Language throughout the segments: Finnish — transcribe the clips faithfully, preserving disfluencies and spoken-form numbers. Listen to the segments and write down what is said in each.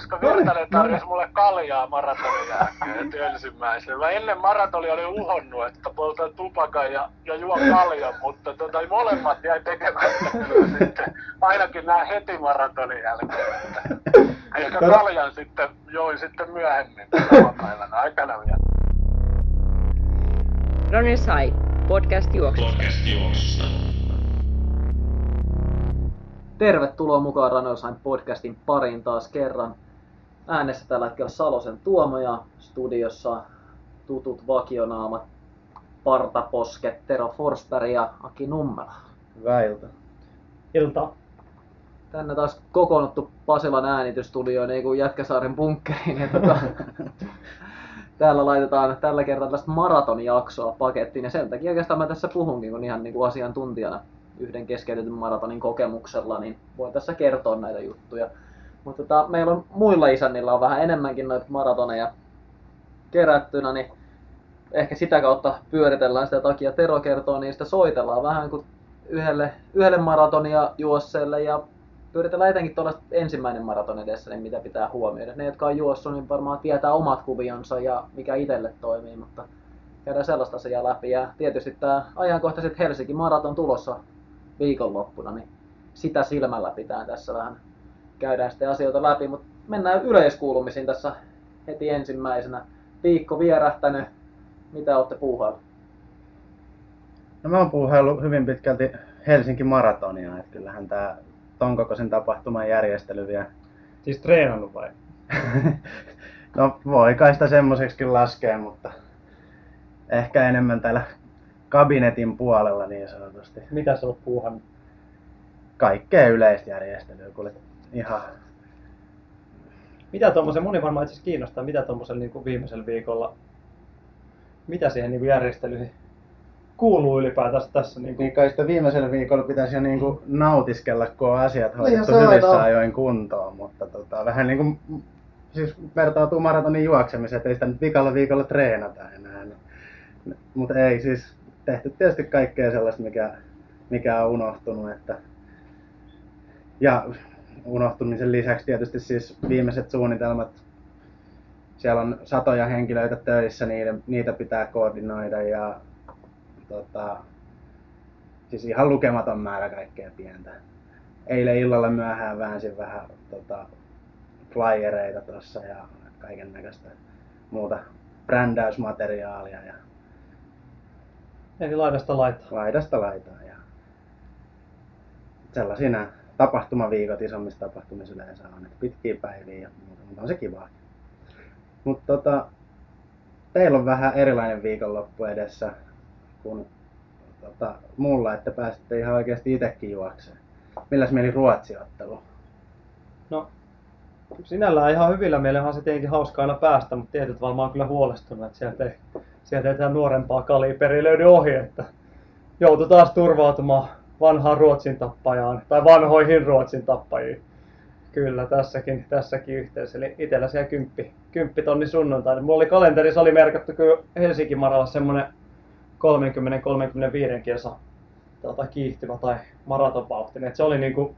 koska Virtanen tarjosi mulle kaljaa maratonin jälkeen työlsimmäisellä. Ennen maratonia oli uhonnut, että poltan tupakan ja, ja juon kaljan, mutta tota, molemmat jäi tekemättä sitten. Ainakin nämä heti maratonin jälkeen. Ehkä kaljan sitten join sitten myöhemmin saman päivän aikana vielä. Runners High, podcast juoksusta. Podcast juoksusta. Tervetuloa mukaan Runners High podcastin pariin taas kerran. Äänessä tällä hetkellä Salosen Tuomo ja studiossa tutut vakionaamat Parta Poske, Tero Forsberg ja Aki Nummela. Hyvää ilta. Ilta. Tänne taas kokoonnuttu Pasilan äänitysstudioon, ei kun Jätkäsaaren bunkkeriin. Ja tuota, täällä laitetaan tällä kertaa tällaista maratonjaksoa pakettiin ja sen takia oikeastaan mä tässä puhunkin, kun ihan niin kuin asiantuntijana yhden keskeytetyn maratonin kokemuksella, niin voin tässä kertoa näitä juttuja. Mutta tota, meillä on muilla isännillä on vähän enemmänkin noita maratoneja kerättynä, niin ehkä sitä kautta pyöritellään sitä takia. Tero kertoo, niin sitä soitellaan vähän kuin yhdelle, yhdelle maratonia juosseelle ja pyöritellään etenkin tuollaista ensimmäinen maraton edessä, niin mitä pitää huomioida. Ne, jotka on juossut, niin varmaan tietää omat kuvionsa ja mikä itselle toimii, mutta käydään sellaista asiaa läpi. Ja tietysti tämä ajankohtaiset Helsinki maraton tulossa viikonloppuna, niin sitä silmällä pitää tässä vähän käydään sitten asioita läpi, mutta mennään yleiskuulumisiin tässä heti ensimmäisenä. Viikko vierähtänyt, mitä olette puuhaillut? No mä oon puuhaillut hyvin pitkälti Helsinki maratonia, että kyllähän tää ton kokoisen tapahtuman järjestely vielä. Siis treenannut vai? No voi kai sitä semmoseksikin laskea, mutta ehkä enemmän täällä kabinetin puolella niin sanotusti. Mitä sä oot puuhannut? Kaikkea yleisjärjestelyä, kuule ihan. Mitä tommosen, moni varmaan itse asiassa kiinnostaa, mitä tommosella niin kuin viimeisellä viikolla, mitä siihen niin kuin järjestelyihin kuuluu ylipäätään tässä? Niin, kuin... niin kai sitä viimeisellä viikolla pitäisi jo niin kuin nautiskella, kun on asiat hoidettu hyvissä ajoin kuntoon, mutta tota, vähän niin kuin, siis vertautuu maratonin juoksemiseen, että ei sitä nyt vikalla viikolla treenata enää. Niin. Mutta ei siis tehty tietysti kaikkea sellaista, mikä, mikä on unohtunut. Että... Ja unohtumisen lisäksi tietysti siis viimeiset suunnitelmat, siellä on satoja henkilöitä töissä, niitä, niitä pitää koordinoida ja tota, siis ihan lukematon määrä kaikkea pientä. Eilen illalla myöhään väänsin vähän tota, flyereita tuossa ja kaiken näköistä muuta brändäysmateriaalia. Ja eli laidasta laitaan. Laidasta laitaan ja sellaisina tapahtumaviikot isommissa tapahtumissa yleensä on, että pitkiä päiviä ja muuta, mutta on se kivaa. Mutta tota, teillä on vähän erilainen viikonloppu edessä kuin tota, mulla, että pääsitte ihan oikeasti itsekin juokseen. Milläs mieli Ruotsi-ottelu? No, sinällään ihan hyvillä mielenhan se tietenkin hauskaa aina päästä, mutta tietyt varmaan kyllä huolestunut, että sieltä ei, sieltä ei tämän nuorempaa kaliberiä löydy ohi, että joutui taas turvautumaan vanhaan Ruotsin tappajaan, tai vanhoihin Ruotsin tappajiin. Kyllä, tässäkin, tässäkin yhteydessä. Eli itsellä siellä kymppi, kymppi tonni sunnuntaina. Mulla oli kalenterissa oli merkattu kyllä Helsinki Maralla semmoinen kolmekymmentä kolmekymmentäviisi kilsa tuota, kiihtyvä tai maratonvauhtinen. Et se oli niinku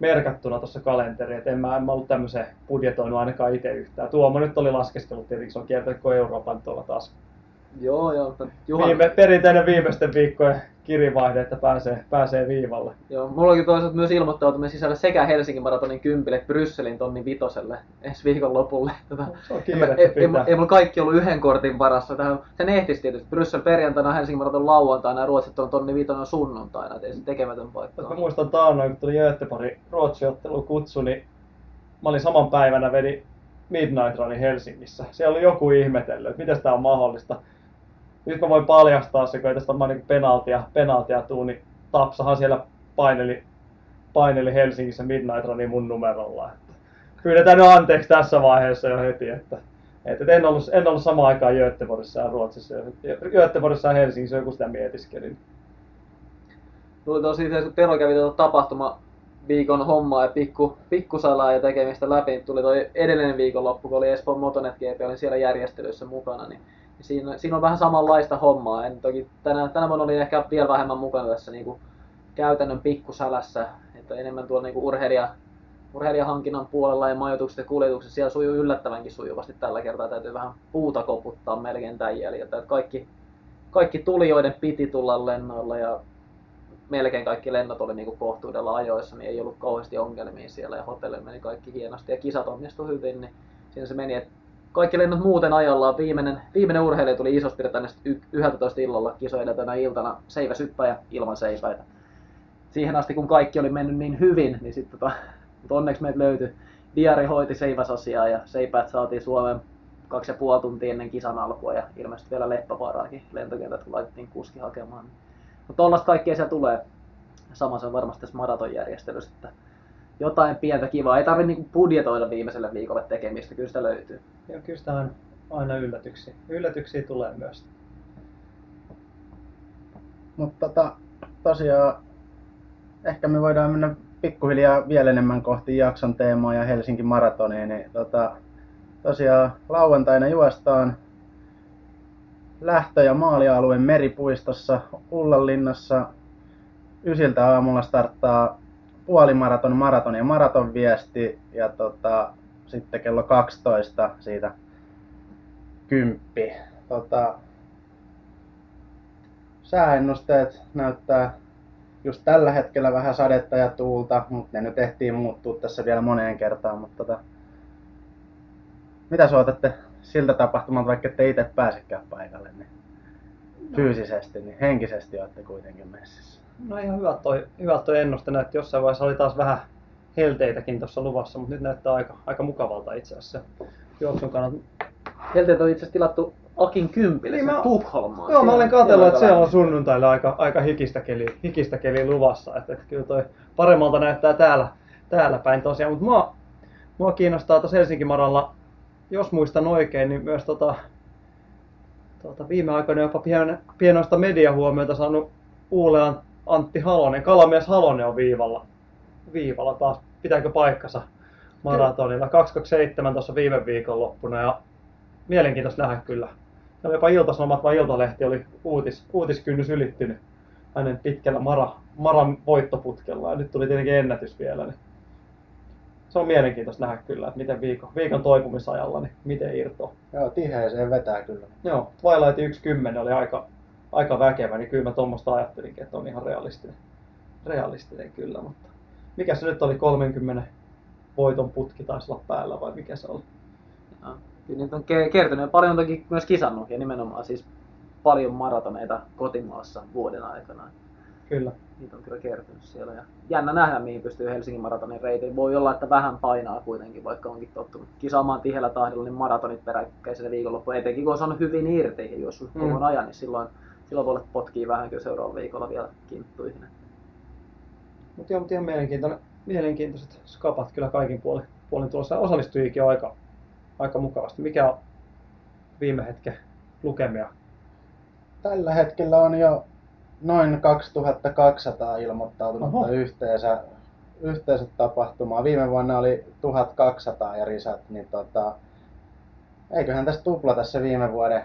merkattuna tuossa kalenteriin, että en mä, en mä ollut tämmöiseen budjetoinut ainakaan itse yhtään. Tuomo nyt oli laskeskellut tietenkin, se on kiertänyt Euroopan tuolla taas. Joo, joo. Juhan... Viime, perinteinen viimeisten viikkojen kirivaihde, että pääsee, pääsee viivalle. Joo, mulla onkin toisaalta myös ilmoittautuminen sisällä sekä Helsingin maratonin kympille että Brysselin tonnin vitoselle ensi viikon lopulle. Tota, se on kiirettä ei, ei, ei mulla kaikki ollut yhden kortin varassa. Tähän, sen ehtisi tietysti. Bryssel perjantaina, Helsingin maraton lauantaina ja Ruotsit on tonni viitonen on sunnuntaina. Ei se tekemätön paikka. Mä muistan taannoin, kun tuli Göteborgin Ruotsi-ottelun kutsu, niin mä olin saman päivänä vedin Midnight Runin Helsingissä. Siellä oli joku ihmetellyt, että miten tää on mahdollista. Nyt mä voin paljastaa se, kun ei tästä varmaan niin penaltia, penaltia tuu, niin Tapsahan siellä paineli, paineli Helsingissä Midnight Runin mun numerolla. Että pyydetään nyt anteeksi tässä vaiheessa jo heti, että, että en, ollut, en ollut samaan aikaan Göteborgissa ja Ruotsissa. Göteborgissa ja Helsingissä joku sitä mietiskelin. Tuli tosi itse, kun Tero kävi tuota tapahtuma viikon hommaa ja pikku, pikkusalaa ja tekemistä läpi. Tuli toi edellinen viikonloppu, kun oli Espoon Motonet G P, olin siellä järjestelyissä mukana. Niin Siinä, siinä on vähän samanlaista hommaa. En toki tänä, tänä vuonna oli ehkä vielä vähemmän mukana tässä niin kuin käytännön pikkusälässä, että enemmän tuolla niin kuin urheilija, urheilijahankinnan puolella ja majoitukset ja kuljetukset siellä sujuu yllättävänkin sujuvasti tällä kertaa. Täytyy vähän puuta koputtaa melkein tämän jäljiltä. Kaikki, kaikki tulijoiden piti tulla lennoilla ja melkein kaikki lennot oli niin kuin kohtuudella ajoissa, niin ei ollut kauheasti ongelmia siellä ja hotelli meni kaikki hienosti ja kisat onnistui hyvin, niin siinä se meni. Et kaikki lennot muuten ajallaan. Viimeinen, viimeinen urheilija tuli isosti tänne yksitoista illalla kisoilla tänä iltana seiväsyppäjä ilman seipäitä. Siihen asti kun kaikki oli mennyt niin hyvin, niin sitten tota, mutta onneksi meitä löytyi. Diari hoiti seiväsasiaa ja seipäät saatiin Suomeen kaksi ja puoli tuntia ennen kisan alkua ja ilmeisesti vielä Leppävaaraakin lentokentät, kun laitettiin kuski hakemaan. Mutta tollaista kaikkea siellä tulee. Sama se on varmasti tässä maratonjärjestelyssä, että jotain pientä kivaa. Ei tarvitse niinku budjetoida viimeiselle viikolle tekemistä, kyllä sitä löytyy. Joo, kyllä sitä on aina yllätyksiä. Yllätyksiä tulee myös. Mutta tota, tosiaan ehkä me voidaan mennä pikkuhiljaa vielä enemmän kohti jakson teemaa ja Helsinki maratonia. Niin tota, tosiaan lauantaina juostaan lähtö- ja maalialueen meripuistossa Ullanlinnassa. Ysiltä aamulla starttaa puolimaraton, maraton ja maraton viesti. Ja tota, sitten kello kaksitoista siitä kymppi. Tota, sääennusteet näyttää just tällä hetkellä vähän sadetta ja tuulta, mutta ne nyt ehtii muuttua tässä vielä moneen kertaan. Mutta tota, mitä suotatte siltä tapahtumalta, vaikka ette itse pääsekään paikalle, niin no. Fyysisesti, niin henkisesti olette kuitenkin messissä? No ihan hyvä toi, hyvä toi ennuste näytti. Jossain vaiheessa oli taas vähän helteitäkin tuossa luvassa, mutta nyt näyttää aika, aika mukavalta itse asiassa juoksun kannalta. Helteet on itse asiassa tilattu Akin kympille, niin se Tukholmaan. Joo, mä olen katsellut, että siellä on sunnuntailla aika, aika hikistä keliä, hikistä keliä luvassa. Että, että kyllä toi paremmalta näyttää täällä, täällä päin tosiaan. Mutta mua, mua kiinnostaa tuossa Helsinki-maralla, jos muistan oikein, niin myös tota, tota viime aikoina jopa pien, pienoista mediahuomiota saanut Uulean Antti Halonen. Kalamies Halonen on viivalla, viivalla taas. Pitääkö paikkansa maratonilla? kaksi kaksikymmentäseitsemän tuossa viime viikonloppuna ja mielenkiintoista nähdä kyllä. Ja jopa Ilta-Sanomat vai Iltalehti oli uutis, uutiskynnys ylittynyt hänen pitkällä mara, maran voittoputkella ja nyt tuli tietenkin ennätys vielä. Niin se on mielenkiintoista nähdä kyllä, että miten viikon, viikon toipumisajalla, niin miten irtoaa. Joo, tiheeseen vetää kyllä. Joo, Twilight yksi kymmenen oli aika, aika väkevä, niin kyllä mä tuommoista ajattelinkin, että on ihan realistinen. Realistinen kyllä, mutta mikä se nyt oli, kolmenkymmenen voiton putki taisi olla päällä vai mikä se oli? Ja. Kyllä niitä on kertynyt ja paljon toki myös kisannut ja nimenomaan siis paljon maratoneita kotimaassa vuoden aikana. Kyllä. Niitä on kyllä kertynyt siellä ja jännä nähdä mihin pystyy Helsingin maratonin reitin. Voi olla, että vähän painaa kuitenkin, vaikka onkin tottunut kisaamaan tiheällä tahdilla, niin maratonit peräkkäisenä viikonloppuun. Etenkin kun on saanut hyvin irti ja jos mm. on ajan, niin silloin, silloin voi olla potkii vähän kyllä seuraavalla viikolla vielä kinttuihin. Mutta joo, mutta ihan mielenkiintoiset skapat kyllä kaikin puolin, puolin tulossa. Osallistujikin on aika. Aika mukavasti. Mikä on viime hetken lukemia? Tällä hetkellä on jo noin kaksituhattakaksisataa ilmoittautunutta. Oho. yhteensä, yhteensä tapahtumaa. Viime vuonna oli tuhatkaksisataa ja risat, niin tota, eiköhän tässä tuplata se viime vuoden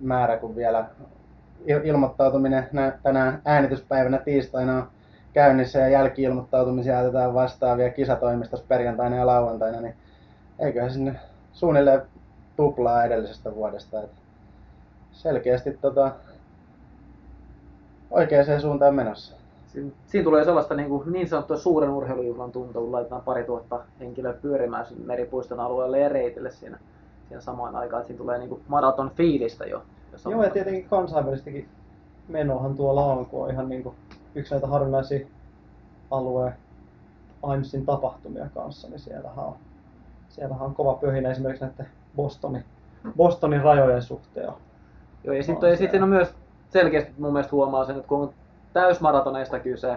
määrä, kun vielä ilmoittautuminen tänä äänityspäivänä tiistaina on käynnissä ja jälki-ilmoittautumisia otetaan vastaavia kisatoimistossa perjantaina ja lauantaina, niin eiköhän sinne suunnilleen tuplaa edellisestä vuodesta. Et selkeästi tota, oikeaan suuntaan menossa. Siin, siinä tulee sellaista niin, kuin niin sanottua suuren urheilujuhlan tuntua, kun laitetaan pari tuhatta henkilöä pyörimään meripuiston alueelle ja reitille siinä, siinä samaan aikaan. Siinä tulee niin maraton fiilistä jo. Joo, ja tietenkin kansainvälistäkin menohan tuolla on, kun on ihan niin kuin yksi näitä harvinaisia alueen Ainsin tapahtumia kanssa, niin siellähän on. Siellähän on kova pöhinä esimerkiksi näiden Bostonin, Bostonin rajojen suhteen. Joo, ja sitten sit on myös selkeästi mun mielestä huomaa sen, että kun on täysmaratoneista kyse,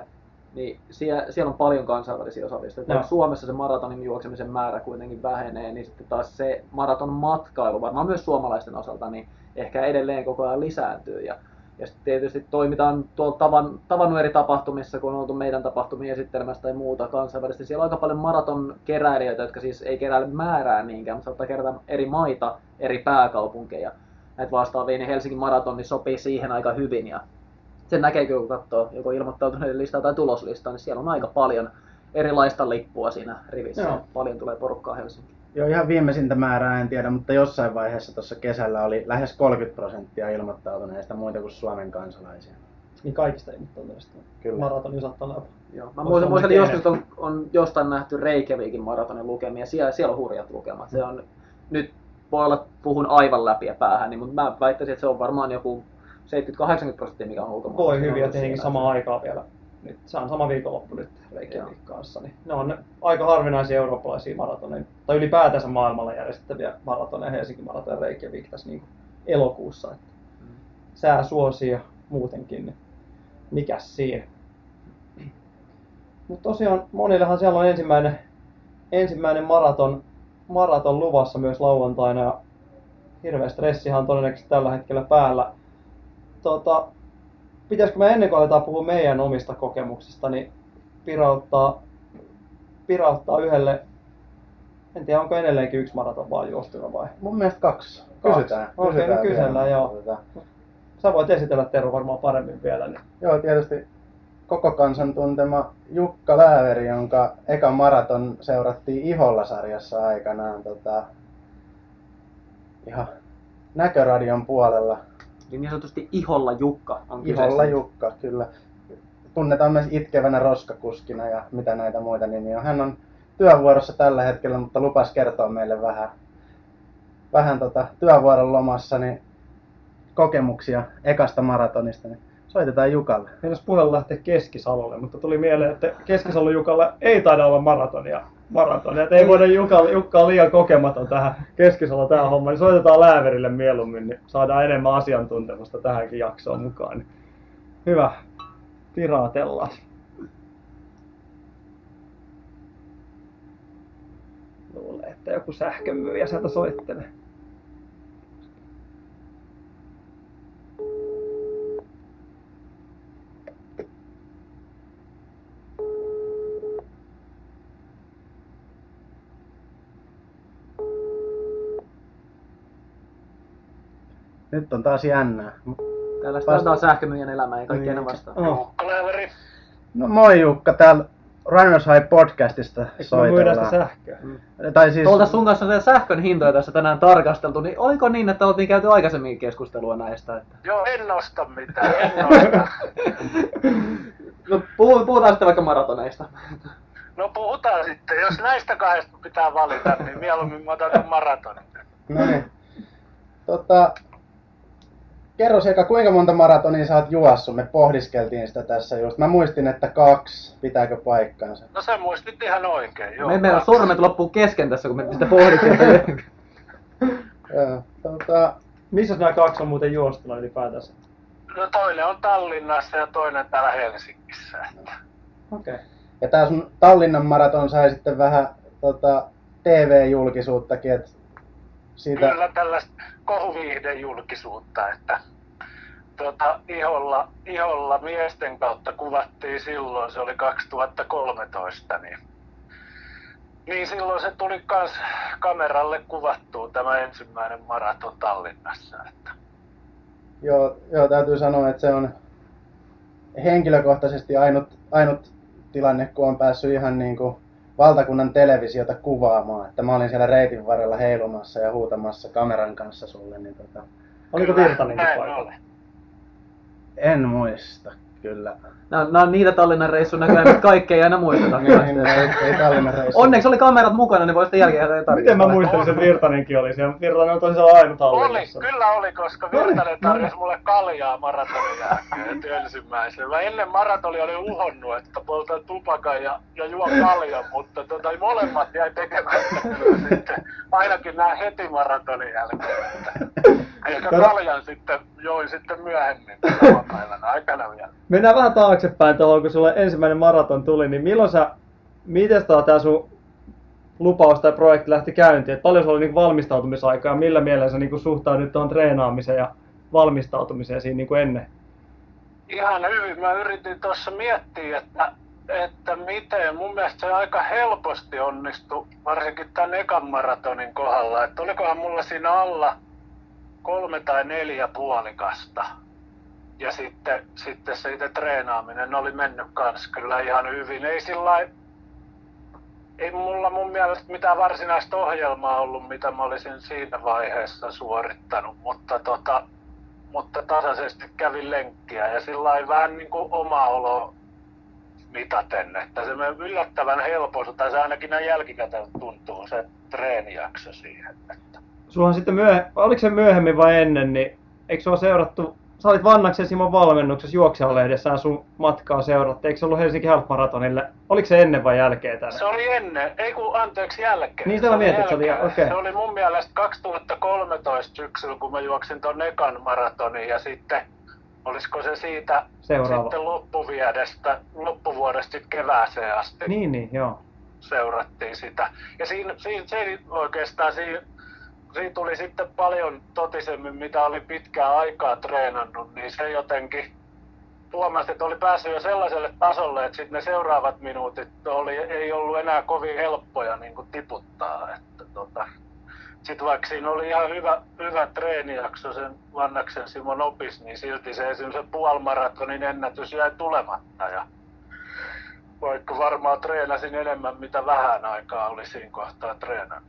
niin siellä, siellä on paljon kansainvälisiä osallistujia. Suomessa se maratonin juoksemisen määrä kuitenkin vähenee, niin sitten taas se maraton matkailu, varmaan myös suomalaisten osalta, niin ehkä edelleen koko ajan lisääntyy. Ja, ja sitten tietysti toimitaan tuolla tavan, tavannut eri tapahtumissa, kun on oltu meidän tapahtumien esittelemässä tai muuta kansainvälisesti. Siellä on aika paljon maratonkeräilijöitä, jotka siis ei keräile määrää niinkään, mutta saattaa kerätä eri maita, eri pääkaupunkeja. Näitä vastaavia, niin Helsingin maratoni sopii siihen aika hyvin. Ja sen näkee kyllä, kun katsoo joko ilmoittautuneiden listaa tai tuloslistaa, niin siellä on aika paljon erilaista lippua siinä rivissä. Joo. Paljon tulee porukkaa Helsinkiin. Joo, ihan viimeisintä määrää en tiedä, mutta jossain vaiheessa tuossa kesällä oli lähes kolmekymmentä prosenttia ilmoittautuneista muita kuin Suomen kansalaisia. Niin kaikista ilmoittautuneista. Kyllä. Maratonin saattaa olla. Joo. Mä muistan, muistan joskus on, on jostain nähty Reikeviikin maratonin lukemia. Siellä, siellä on hurjat lukemat. Se on nyt, voi olla, puhun aivan läpi ja päähän, niin, mutta mä väittäisin, että se on varmaan joku seitsemänkymmentä kahdeksankymmentä prosenttia, mikä on ulkomailla. Voi hyviä, tietenkin samaan aikaan vielä. Nyt se on sama viikonloppu nyt Reikeviikin kanssa. Niin ne on aika harvinaisia eurooppalaisia maratoneja, tai ylipäätänsä maailmalla järjestettäviä maratoneja, Helsingin maraton ja Reikeviik tässä niin elokuussa. Että mm. sää suosii ja muutenkin, niin mikäs siinä. Mutta tosiaan monillehan siellä on ensimmäinen, ensimmäinen maraton, maraton luvassa myös lauantaina, ja hirveä stressihan on todennäköisesti tällä hetkellä päällä. Tota, pitäisikö me ennen kuin aletaan puhua meidän omista kokemuksista, niin pirauttaa, pirauttaa yhdelle, en tiedä onko edelleenkin yksi maraton vaan juostuna vai? Mun mielestä kaksi. Kysytään. Okei, okay, no kysellään joo. Kysytään. Sä voit esitellä Tero varmaan paremmin vielä. Niin. Joo, tietysti koko kansan tuntema Jukka Lääveri, jonka eka maraton seurattiin Iholla-sarjassa aikanaan tota, ihan näköradion puolella. Eli niin sanotusti Iholla Jukka on kyseessä. Iholla Jukka, kyllä. Tunnetaan myös itkevänä roskakuskina ja mitä näitä muita nimiä. Hän on työvuorossa tällä hetkellä, mutta lupas kertoa meille vähän, vähän tota, työvuoron lomassa niin kokemuksia ekasta maratonista. Niin soitetaan Jukalle. Meidän puhella lähtee Keski-Salolle, mutta tuli mieleen, että Keski-Salon Jukalla ei taida olla maratonia. maratonia. Että ei voida Jukka, Jukka on liian kokematon tähän Keski-Salon tähän hommaan. Niin soitetaan Lääverille mieluummin, niin saadaan enemmän asiantuntemusta tähänkin jaksoon mukaan. Niin hyvä, piraatellaan. Luulen, että joku sähkömyyjä sieltä soittelee. Nyt on taas jännää. Tällaista Vast... on sähkömyyjän elämää ja kaikki enää vastaan. Oh. No moi Jukka, täällä Runners High podcastista soitellaan. Eikö sähköä? Mm. Siis... Tuolta sun kanssa on sähkön hintoja tässä tänään tarkasteltu, niin oliko niin, että oltiin käyty aikaisemmin keskustelua näistä? Että... Joo, en nosta mitään, en nosta. No puhutaan sitten vaikka maratoneista. No puhutaan sitten, jos näistä kahdesta pitää valita, niin mieluummin mä otan ton maratonin. No niin. Tota... Kerro Seka, kuinka monta maratonia sä oot juossut? Me pohdiskeltiin sitä tässä just. Mä muistin, että kaksi. Pitääkö paikkaansa? No sä muistit ihan oikein, joo. Me meillä on sormet loppuu kesken tässä, kun me sitä pohdiskeltiin. tota, missä nämä kaksi on muuten juostuna ylipäätänsä? No toinen on Tallinnassa ja toinen täällä Helsingissä. Että... Okei. Okay. Ja tää sun Tallinnan maraton sai sitten vähän tota, T V-julkisuuttakin, että... Siitä... Kyllä tällaista kohuviihden julkisuutta, että tuota, iholla, iholla miesten kautta kuvattiin silloin, se oli kaksituhattakolmetoista, niin, niin silloin se tuli kans kameralle kuvattua tämä ensimmäinen maraton Tallinnassa. Että. Joo, joo, täytyy sanoa, että se on henkilökohtaisesti ainut, ainut tilanne, kun on päässyt ihan niin kuin valtakunnan televisiota kuvaamaan, että mä olin siellä reitin varrella heilumassa ja huutamassa kameran kanssa sulle, niin tota... Oliko Virtanenkin paikalla? En muista, kyllä. Nämä no, no, niitä Tallinnan reissun näköjään, mutta kaikkea ei aina muisteta. niin, ei, ei Tallinnan reissun. Onneksi oli kamerat mukana, niin voi sitten jälkeen tarkistaa. Miten mä muistelin, että Virtanenkin oli siellä? Virtanen on tosiaan aina Tallinnassa. Oli, kyllä oli, koska Virtanen tarjosi mulle kaljaa maratonin jälkeen ensimmäisenä. Mä ennen maratonia oli uhonnut, että poltan tupakan ja, ja juon kaljan, mutta tota, molemmat jäi tekemättä sitten. Ainakin nämä heti maratonin jälkeen. Eikä kaljan sitten join sitten myöhemmin tämän päivän aikana vielä. Mennään vähän taaksepäin tuohon, kun sulle ensimmäinen maraton tuli, niin milloin sä, miten tämä sun lupaus tai projekti lähti käyntiin? Et paljon sulla oli niinku valmistautumisaikaa ja millä mielellä sä niinku suhtaudut tuohon treenaamiseen ja valmistautumiseen siinä niinku ennen? Ihan hyvin. Mä yritin tuossa miettiä, että, että miten. Mun mielestä se aika helposti onnistui, varsinkin tämän ekan maratonin kohdalla. Että olikohan mulla siinä alla kolme tai neljä puolikasta. Ja sitten, sitten se itse treenaaminen oli mennyt kans kyllä ihan hyvin. Ei sillä ei mulla mun mielestä mitään varsinaista ohjelmaa ollut, mitä mä olisin siinä vaiheessa suorittanut, mutta, tota, mutta tasaisesti kävin lenkkiä ja sillain vähän niin kuin oma olo mitaten, että se yllättävän helposti, tai se ainakin näin jälkikäteen tuntuu se treenijakso siihen. Että. Sulla sitten myöhemmin, oliko se myöhemmin vai ennen, niin eikö sua seurattu, sä olit Vannaksen Simon valmennuksessa Juoksijalehdessään sun matkaa seurattu, eikö se ollut Helsinki Half-maratonille, oliko se ennen vai jälkeen tämä? Se oli ennen, ei kun anteeksi jälkeen. Niin sitä mietit, se oli okei. Okay. Se oli mun mielestä kaksituhattakolmetoista syksyllä, kun mä juoksin ton ekan maratonin ja sitten olisiko se siitä seuraava. Sitten loppuvuodesta, loppuvuodesta kevääseen asti niin, niin, joo. Seurattiin sitä. Ja siinä, siinä, siinä oikeastaan siinä, siinä tuli sitten paljon totisemmin, mitä oli pitkää aikaa treenannut, niin se jotenkin huomasi, että oli päässyt jo sellaiselle tasolle, että sitten ne seuraavat minuutit oli, ei ollut enää kovin helppoja niin kuin tiputtaa. Että tota. Sitten vaikka siinä oli ihan hyvä, hyvä treenijakso sen Vannaksen Simon opis, niin silti se esimerkiksi se puolimaratonin ennätys jäi tulematta. Ja vaikka varmaan treenasin enemmän, mitä vähän aikaa oli siinä kohtaa treenannut.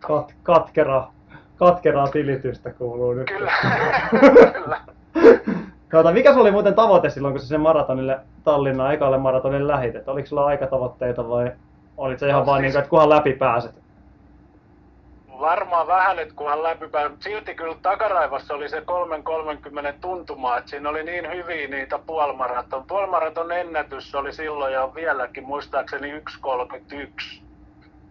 Kat, katkeraa, katkeraa tilitystä kuuluu nyt. Kyllä, kyllä. Kautta, mikä se oli muuten tavoite silloin, kun se sen maratonille Tallinnan ekalle maratonille lähit? Et oliko sulla aikatavoitteita vai olit se ihan no, vaan siis... niin, että kunhan läpi pääset? Varmaan vähän, että kunhan läpipään. Silti kyllä takaraivossa oli se kolme kolmekymmentä tuntuma, että siinä oli niin hyviä niitä puolimaraton. Puolimaraton ennätys oli silloin ja vieläkin muistaakseni yksi kolmekymmentäyksi.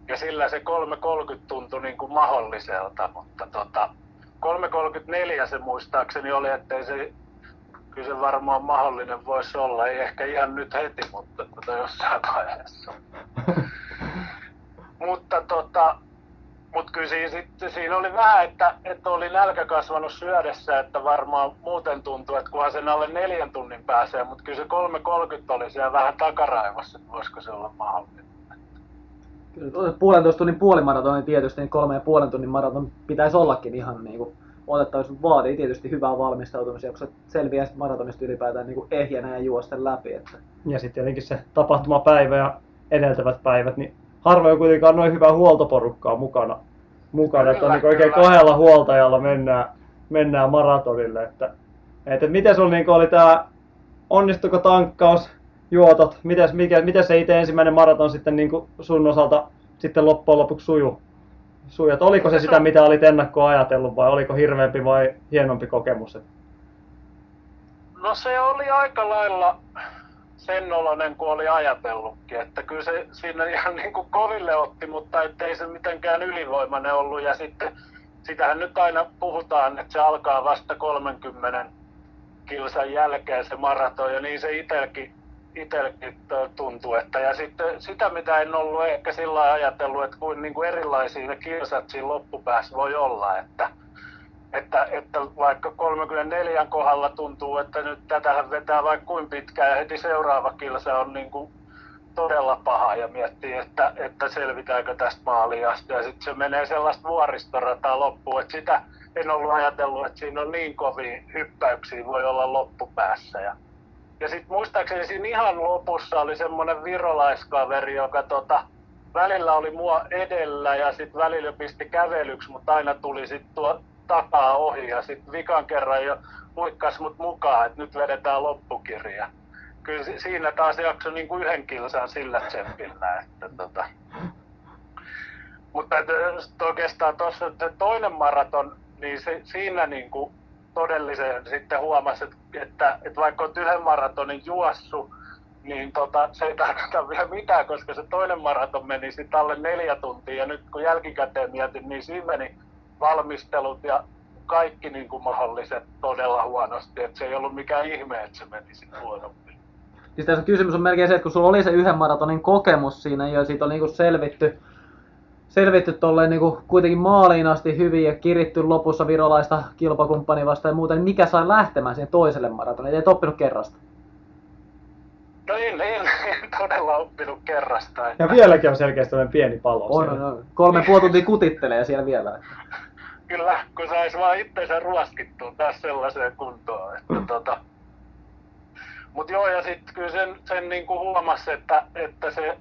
Ja sillä se kolme kolmekymmentä tuntui niin kuin mahdolliselta, mutta tota, kolme kolmekymmentäneljä se muistaakseni oli, ettei se, kyllä se varmaan mahdollinen voisi olla. Ei ehkä ihan nyt heti, mutta tota jossain vaiheessa. mutta tota... Mutta kyllä siinä, sit, siinä oli vähän, että, että oli nälkä kasvanut syödessä, että varmaan muuten tuntuu, että kunhan sen alle neljän tunnin pääsee, mutta kyllä se kolme kolmekymmentä oli siellä vähän takaraivossa, että voisiko se olla mahdollinen. Kyllä puolentoista tunnin puolimaratoni tietysti, niin kolme ja puolen tunnin maraton pitäisi ollakin ihan niin kuin otettaisiin, vaatii tietysti hyvää valmistautumista, kun sä selviää maratonista ylipäätään niin kuin ehjänä ja juosten läpi. Että. Ja sitten tietenkin se tapahtumapäivä ja edeltävät päivät, niin harvoin kuitenkaan noin hyvää huoltoporukkaa mukana, mukana että on niin oikein kahdella huoltajalla mennään, mennään maratonille. Että, että miten sulla niin oli tämä, onnistuiko tankkaus, juotot, miten, mikä, miten se itse ensimmäinen maraton sitten niin sun osalta sitten loppujen lopuksi suju? suju että oliko se sitä, mitä olit ennakkoa ajatellut vai oliko hirveämpi vai hienompi kokemus? No se oli aika lailla... sen oloinen kuin oli ajatellutkin, että kyllä se siinä ihan niin kuin koville otti, mutta ettei se mitenkään ylivoimainen ollut ja sitten sitähän nyt aina puhutaan, että se alkaa vasta kolmenkymmenen kilsan jälkeen se maraton ja niin se itelläkin, itelläkin tuntuu, että ja sitten sitä mitä en ollut ehkä sillä lailla ajatellut, että kuin, niin kuin erilaisia ne kilsat siinä loppupäässä voi olla, että Että, että vaikka kolmekymmentäneljä kohdalla tuntuu, että nyt tätähän vetää vaikka kuin pitkään ja heti seuraava kilsa on niin kuin todella paha ja miettii, että, että selvitäänkö tästä maaliin asti ja sitten se menee sellaista vuoristorataa loppuun, että sitä en ollut ajatellut, että siinä on niin kovia hyppäyksiä voi olla loppupäässä. Ja, ja sitten muistaakseni siinä ihan lopussa oli semmoinen virolaiskaveri, joka tota, välillä oli mua edellä ja sitten välillä pisti kävelyksi, mutta aina tuli sitten tuo takaa ohi ja sitten vikan kerran jo huikkas mut mukaan, että nyt vedetään loppukirja. Kyllä siinä taas jakso niin kuin yhden kilsan sillä tseppillä. Että tota. Mutta oikeastaan tuossa toinen maraton, niin se, siinä niin kuin todelliseen sitten huomasi, että, että vaikka on yhden maratonin juossut, niin tota, se ei tarkoita vielä mitään, koska se toinen maraton meni sitten alle neljä tuntia ja nyt kun jälkikäteen mietin, niin siinä meni valmistelut ja kaikki niin kuin mahdolliset todella huonosti, että se ei ollut mikään ihme, että se meni sitten huonommin. Siis tässä kysymys on melkein se, että kun sulla oli se yhden maratonin kokemus siinä ja siitä on niin kuin selvitty, selvitty tolleen niin kuin kuitenkin maaliin asti hyvin ja kiritty lopussa virolaista kilpakumppani vastaan ja muuten, niin mikä sai lähtemään siihen toiselle maratonille? Et oppinut kerrasta? No en, en, en todella oppinut kerrasta. Että... Ja vieläkin on selkeästi pieni palo on, siellä. On, on. Kolme puoli tuntia kutittelee siellä vielä. Kyllä, kun saisi vaan itseensä ruoskittua taas sellaiseen kuntoon. Että tota. Mut joo, ja sitten kyllä sen, sen niinku huomasi, että, että se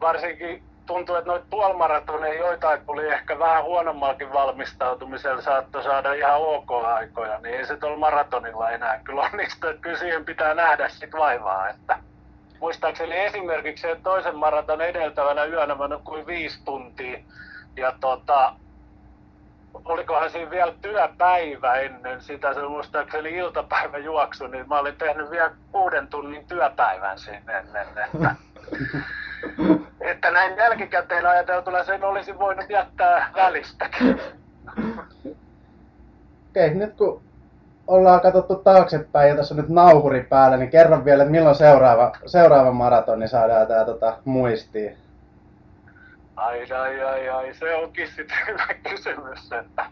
varsinkin tuntuu, että noita puolimaratoneja joitain tuli ehkä vähän huonommallakin valmistautumisella, saattoi saada ihan ok-aikoja, niin ei se tuolla maratonilla enää kyllä onnistu, että kyllä siihen pitää nähdä sit vaivaa. Että muistaakseni esimerkiksi se toisen maraton edeltävänä yönä mä nukuin viisi tuntia ja tota, olikohan siinä vielä työpäivä ennen sitä, se muistaakseni iltapäiväjuoksu, niin mä olin tehnyt vielä kuuden tunnin työpäivän sinne ennen. Että, että näin jälkikäteen ajateltuna sen olisi voinut jättää välistäkin. Okei, nyt kun ollaan katsottu taaksepäin ja tässä on nyt nauhuri päällä, niin kerro vielä, että milloin seuraava, seuraava maratoni saadaan tää tota, muistiin. Ai, ai, ai, ai, se onkin sitten hyvä kysymys, että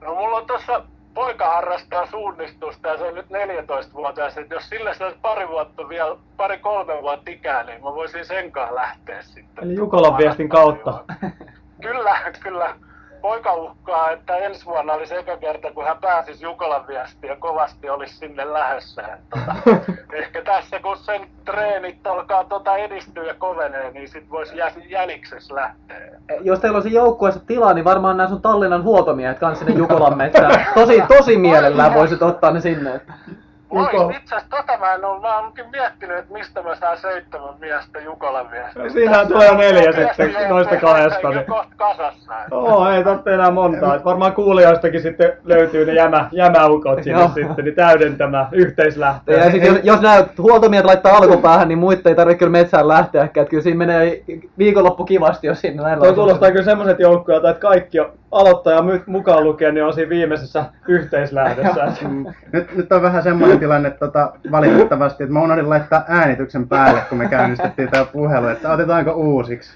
no mulla on tossa poika harrastaa suunnistusta ja se on nyt neljätoistavuotias, että jos sillä saisi pari vuotta vielä, pari kolme vuotta ikää, niin mä voisin senkaan lähteä sitten. Eli Jukolan viestin kautta. Kyllä, kyllä. Poika uhkaa, että ensi vuonna olisi eka kerta, kun hän pääsisi Jukolan viestiin ja kovasti olisi sinne lähdössä. Tota, ehkä tässä, kun sen treenit alkaa tota edistyä ja kovenee, niin sit voisi jäniksessä lähteä. Jos teillä olisi joukkueessa tilaa, niin varmaan nämä sun Tallinnan huoltomiehet kanssa sinne Jukolan metsään. Tosi, tosi mielellään voisit ottaa ne sinne. Vois, itse asiassa tota mä en ole, mä oonkin miettinyt, että mistä mä saan seitsemän miestä Jukolan miestä. No siinähän tulee neljä sitten noista kahdesta. Niin. Oo, ei tarvitse enää montaa. Et varmaan kuulijoistakin sitten löytyy ne jämä, jämäukot sinne sitten, niin täydentämään yhteislähtöä. Ja siis jos, jos nämä huoltomiet laittaa alkupäähän, niin muita ei tarvitse kyllä metsään lähteäkään. Et kyllä siinä menee viikonloppu kivasti, jos sinne näin laitetaan. Tuo kuulostaa kyllä semmoiset joukkueet, että kaikki aloittaja mukaan lukien, niin on siinä viimeisessä yhteislähdössä. nyt, nyt on vähän semmoinen tilanne tota, valitettavasti, että mä unohdin laittaa äänityksen päälle, kun me käynnistettiin tää puhelu, että otetaanko uusiksi.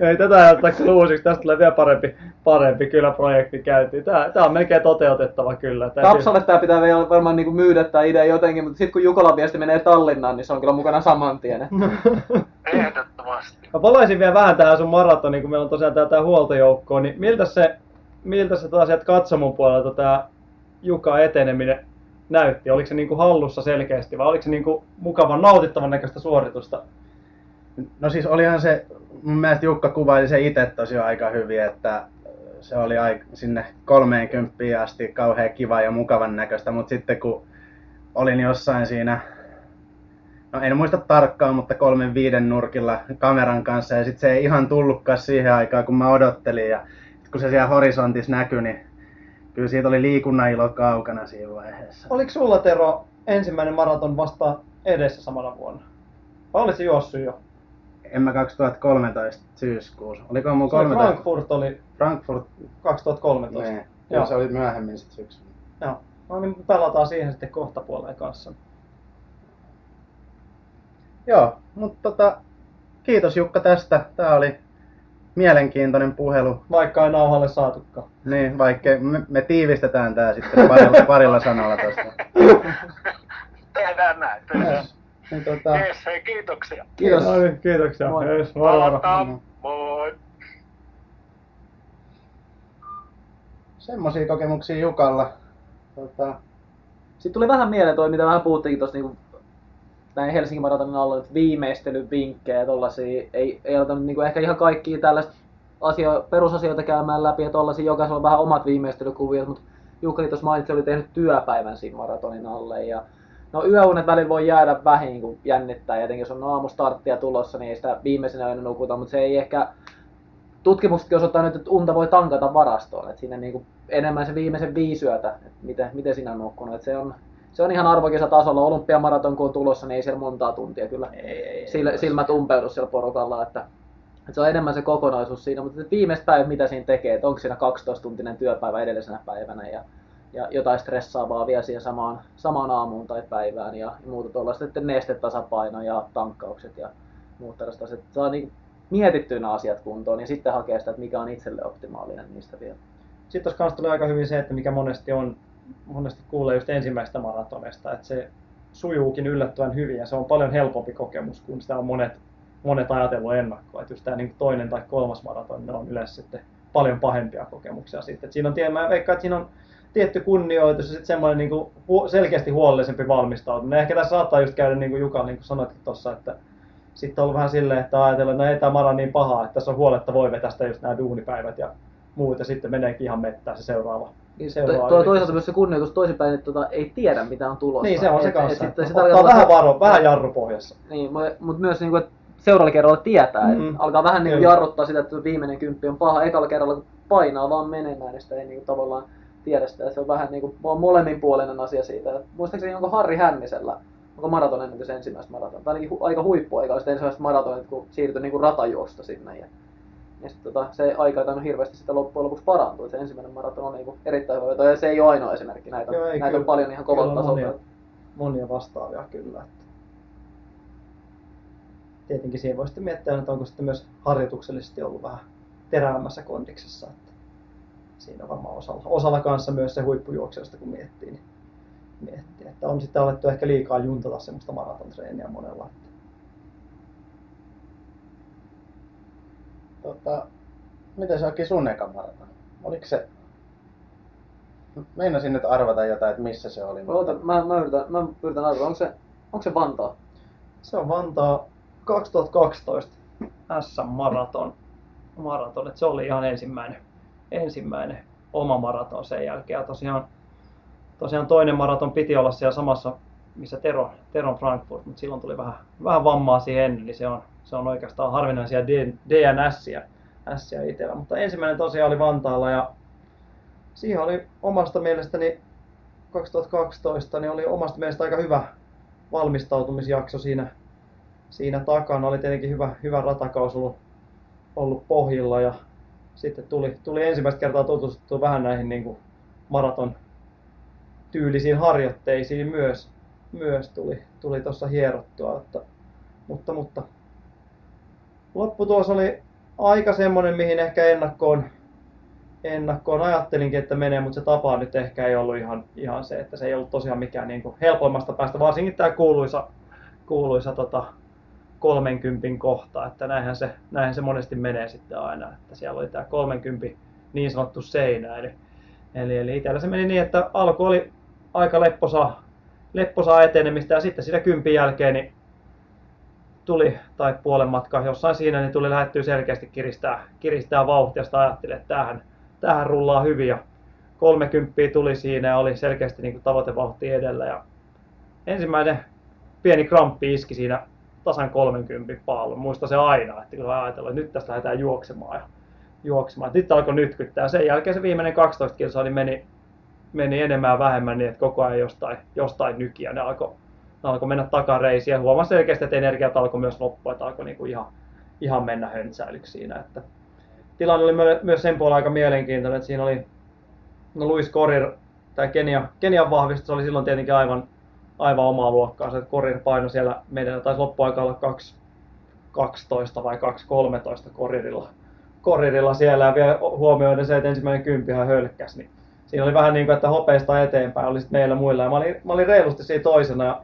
Ei tätä ottaakseni uusiksi, tästä tulee vielä parempi, parempi kyllä projekti käyntiin. Tää, tää on melkein toteutettava kyllä. Tapsalle tää pitää vielä varmaan niinku myydä tää idea jotenkin, mutta sit kun Jukolan viesti menee Tallinnaan, niin se on kyllä mukana saman tien. Ehdottomasti. Mä palaisin vielä vähän tähän sun maratoniin, kun meillä on tosiaan tää, tää huoltojoukkoa, niin miltä se, miltä se taas sieltä katsomon puolelta tää Jukan eteneminen näytti? Oliko se niin kuin hallussa selkeästi vai oliko se niin kuin mukavan nautittavan näköistä suoritusta? No siis olihan se, mun mielestä Jukka kuvaili se itse tosiaan aika hyvin, että se oli sinne kolmeenkymppiin asti kauhean kiva ja mukavan näköistä, mutta sitten kun olin jossain siinä, no en muista tarkkaan, mutta kolmen viiden nurkilla kameran kanssa ja sitten se ei ihan tullutkaan siihen aikaan, kun mä odottelin ja kun se siellä horisontissa näkyi, niin kyllä siitä oli liikunnan ilo kaukana siinä vaiheessa. Oliko sulla, Tero, ensimmäinen maraton vasta edessä samana vuonna? Vai olit se juossut jo? En mä kaksituhattakolmetoista syyskuussa. Oliko mun kolmetoista? Se Frankfurt oli Frankfurt kaksituhattakolmetoista. Nee. Joo, se oli myöhemmin sitten syksyllä. Joo. No niin, pelataan siihen sitten kohta puoleen kanssa. Joo, mutta tota, kiitos Jukka tästä. Tää oli mielenkiintoinen puhelu. Vaikka ei nauhalle saatukaan. Niin, vaikka me, me tiivistetään tää sitten parilla, parilla sanalla tosta. Tehdään näin, tehdään. Niin, tota... Jees, hei, kiitoksia. Kiitos. Kiitos. Kiitoksia. Moi. Jees, moi. Moi. Semmosia kokemuksia Jukalla. Tota... Sitten tuli vähän mieleen toi, mitä vähän puhuttiinkin tosta niinku näin Helsingin maratonin alla nyt viimeistelyvinkkejä ja tollasia, ei, ei aloita niinku ehkä ihan kaikkia tällaista asio, perusasioita käymään läpi ja tollasia, jokaisella on vähän omat viimeistelykuviot, mutta Jukka tuossa mainitsi, oli tehnyt työpäivän siinä maratonin alle ja no yöunet välillä voi jäädä vähän niinku jännittää, jotenkin jos on aamustarttia tulossa, niin ei sitä viimeisenä yönä nukuta, mutta se ei ehkä, tutkimuksetkin osoittaa nyt, että unta voi tankata varastoon, että siinä niinku enemmän se viimeisen viisi yötä, että miten, miten sinä on nukkunut, että se on Se on ihan arvokisatasolla. Olympiamaraton kun on tulossa, niin ei siellä montaa tuntia kyllä ei, ei, Sil, ei, silmät umpeudu siellä porukalla. Että, että se on enemmän se kokonaisuus siinä, mutta viimeiset päivät mitä siinä tekee, että onko siinä kaksitoista-tuntinen työpäivä edellisenä päivänä ja, ja jotain stressaavaa vielä siihen samaan, samaan aamuun tai päivään ja, ja muuta tuollaista, sitten nestetasapaino ja tankkaukset ja muut tällaista asiat. Saa niin mietittyä nämä asiat kuntoon ja sitten hakee sitä, että mikä on itselle optimaalinen niistä vielä. Sitten tuossa kanssa tulee aika hyvin se, että mikä monesti on monesti kuulee just ensimmäistä maratonesta, että se sujuukin yllättävän hyvin ja se on paljon helpompi kokemus, kun sitä on monet, monet ajatellut ennakkoa. Että just tämä niin toinen tai kolmas maraton, ne on yleensä sitten paljon pahempia kokemuksia sitten. Että siinä on, mä veikkaan, että siinä on tietty kunnioitus ja sitten semmoinen niin kuin selkeästi huolellisempi valmistautuminen. Ehkä tässä saattaa just käydä, niin kuin Juka niin kuin sanoitkin tuossa, että sitten on ollut vähän silleen, että ajatellaan, että no ei tämä niin pahaa, että tässä on huoletta voi vetästä just nämä duunipäivät ja muut, ja sitten meneekin ihan mettään se seuraava. Niin, seuraava to, toisaalta myös se kunnioitus toisinpäin, että tota, ei tiedä mitä on tulossa. Niin, se on se et, kanssa. Et, et, et, se ottaa vähän varo, vähän jarru pohjassa. Niin, mutta myös niin kuin, että seuraavalla kerralla tietää, mm-hmm. että alkaa vähän niin kuin jarruttaa sitä, että viimeinen kymppi on paha. Ekalla kerralla kun painaa vaan menemään, niin sitä ei niin kuin, tavallaan tiedä sitä. Se on vähän niin kuin molemminpuolinen asia siitä. Muistaakseni onko Harri Hännisellä? Onko maraton ennen kuin se ensimmäistä maraton? Tai ainakin aika huippuaika oli sitten ensimmäistä maratonia, kun siirtyi niin kuin ratajuosta sinne. Ja, ja sit, tota, se aika ei tainnut hirveästi sitä loppujen lopuksi parantua. Se ensimmäinen maraton on niin erittäin hyvä. Ja se ei ole ainoa esimerkki. Näitä, Joo, näitä kyllä, on paljon ihan kovalla tasolla. Monia, monia vastaavia kyllä. Tietenkin siihen voi sitten miettiä, että onko sitten myös harjoituksellisesti ollut vähän terävämmässä kondiksessa. Että siinä on varmaan osalla, osalla kanssa myös se huippujuoksijoista, kun miettii. Niin miettii. Että on sitten alettu ehkä liikaa juntata semmoista maratontreeniä monella. Tota, miten se onkin sun eka maraton? Oliko se... Meinasin nyt arvata jotain, että missä se oli. Mutta... Mä, mä, yritän, mä yritän arvata. Onko se, onko se Vantaa? Se on Vantaa. kaksituhattakaksitoista äs äm-maraton. Maraton, se oli ihan ensimmäinen, ensimmäinen oma maraton sen jälkeen. Ja tosiaan, tosiaan toinen maraton piti olla siellä samassa, missä Tero, Teron Frankfurt, mutta silloin tuli vähän, vähän vammaa siihen ennen, niin se on, se on oikeastaan harvinaisia D N S-iä itsellä. Mutta ensimmäinen tosiaan oli Vantaalla ja siihen oli omasta mielestäni kaksituhattakaksitoista niin oli omasta mielestä aika hyvä valmistautumisjakso siinä. Siinä takana oli tietenkin hyvä, hyvä ratakaus ollut, ollut pohjilla ja sitten tuli, tuli ensimmäistä kertaa tutustuttua vähän näihin niin kuin maraton tyylisiin harjoitteisiin myös, myös tuli, tuli tuossa hierottua. Että, mutta, mutta lopputulos oli aika semmoinen, mihin ehkä ennakkoon, ennakkoon ajattelinkin, että menee, mutta se tapa nyt ehkä ei ollut ihan, ihan se, että se ei ollut tosiaan mikään niin kuin helpoimmasta päästä, varsinkin tämä kuuluisa, kuuluisa tota, kolmenkympin kohta, että näinhän se, näinhän se monesti menee sitten aina, että siellä oli tämä kolmenkympin niin sanottu seinä, eli, eli, eli itsellä se meni niin, että alku oli aika lepposaa, lepposaa etenemistä ja sitten siinä kympin jälkeen niin tuli, tai puolen matka jossain siinä, niin tuli lähdettyä selkeästi kiristää, kiristää vauhtia, sitä ajattelin, että tämähän, tämähän rullaa hyvin ja kolmekymppiä tuli siinä ja oli selkeästi niin kuin tavoitevauhti edellä ja ensimmäinen pieni kramppi iski siinä tasan kolmenkympin paaluun. Muista se aina, että kun ajatellaan, että nyt tästä lähdetään juoksemaan ja juoksemaan. Nyt alkoi nytkyttää ja sen jälkeen se viimeinen kaksitoista kilsaa niin meni, meni enemmän ja vähemmän niin, että koko ajan jostain, jostain nykiä. Ne alkoi alko mennä takareisiin ja huomasin selkeästi, että energiat alkoi myös loppua, että alkoi niinku ihan, ihan mennä höntsäilyksi siinä. Että tilanne oli myös sen puolella aika mielenkiintoinen, että siinä oli no Luis Corir, tämä Kenia, Kenian vahvistus oli silloin tietenkin aivan aivan omaa luokkaansa, että Corir paino siellä meidän, taisi loppuaika olla kaksi kaksitoista vai kaksi kolmetoista Coririlla, Coririlla siellä ja vielä huomioiden se, että ensimmäinen kympihän hölkkäsi, niin siinä oli vähän niin kuin, että hopeista eteenpäin oli sitten meillä muilla ja mä olin, mä olin reilusti siinä toisena ja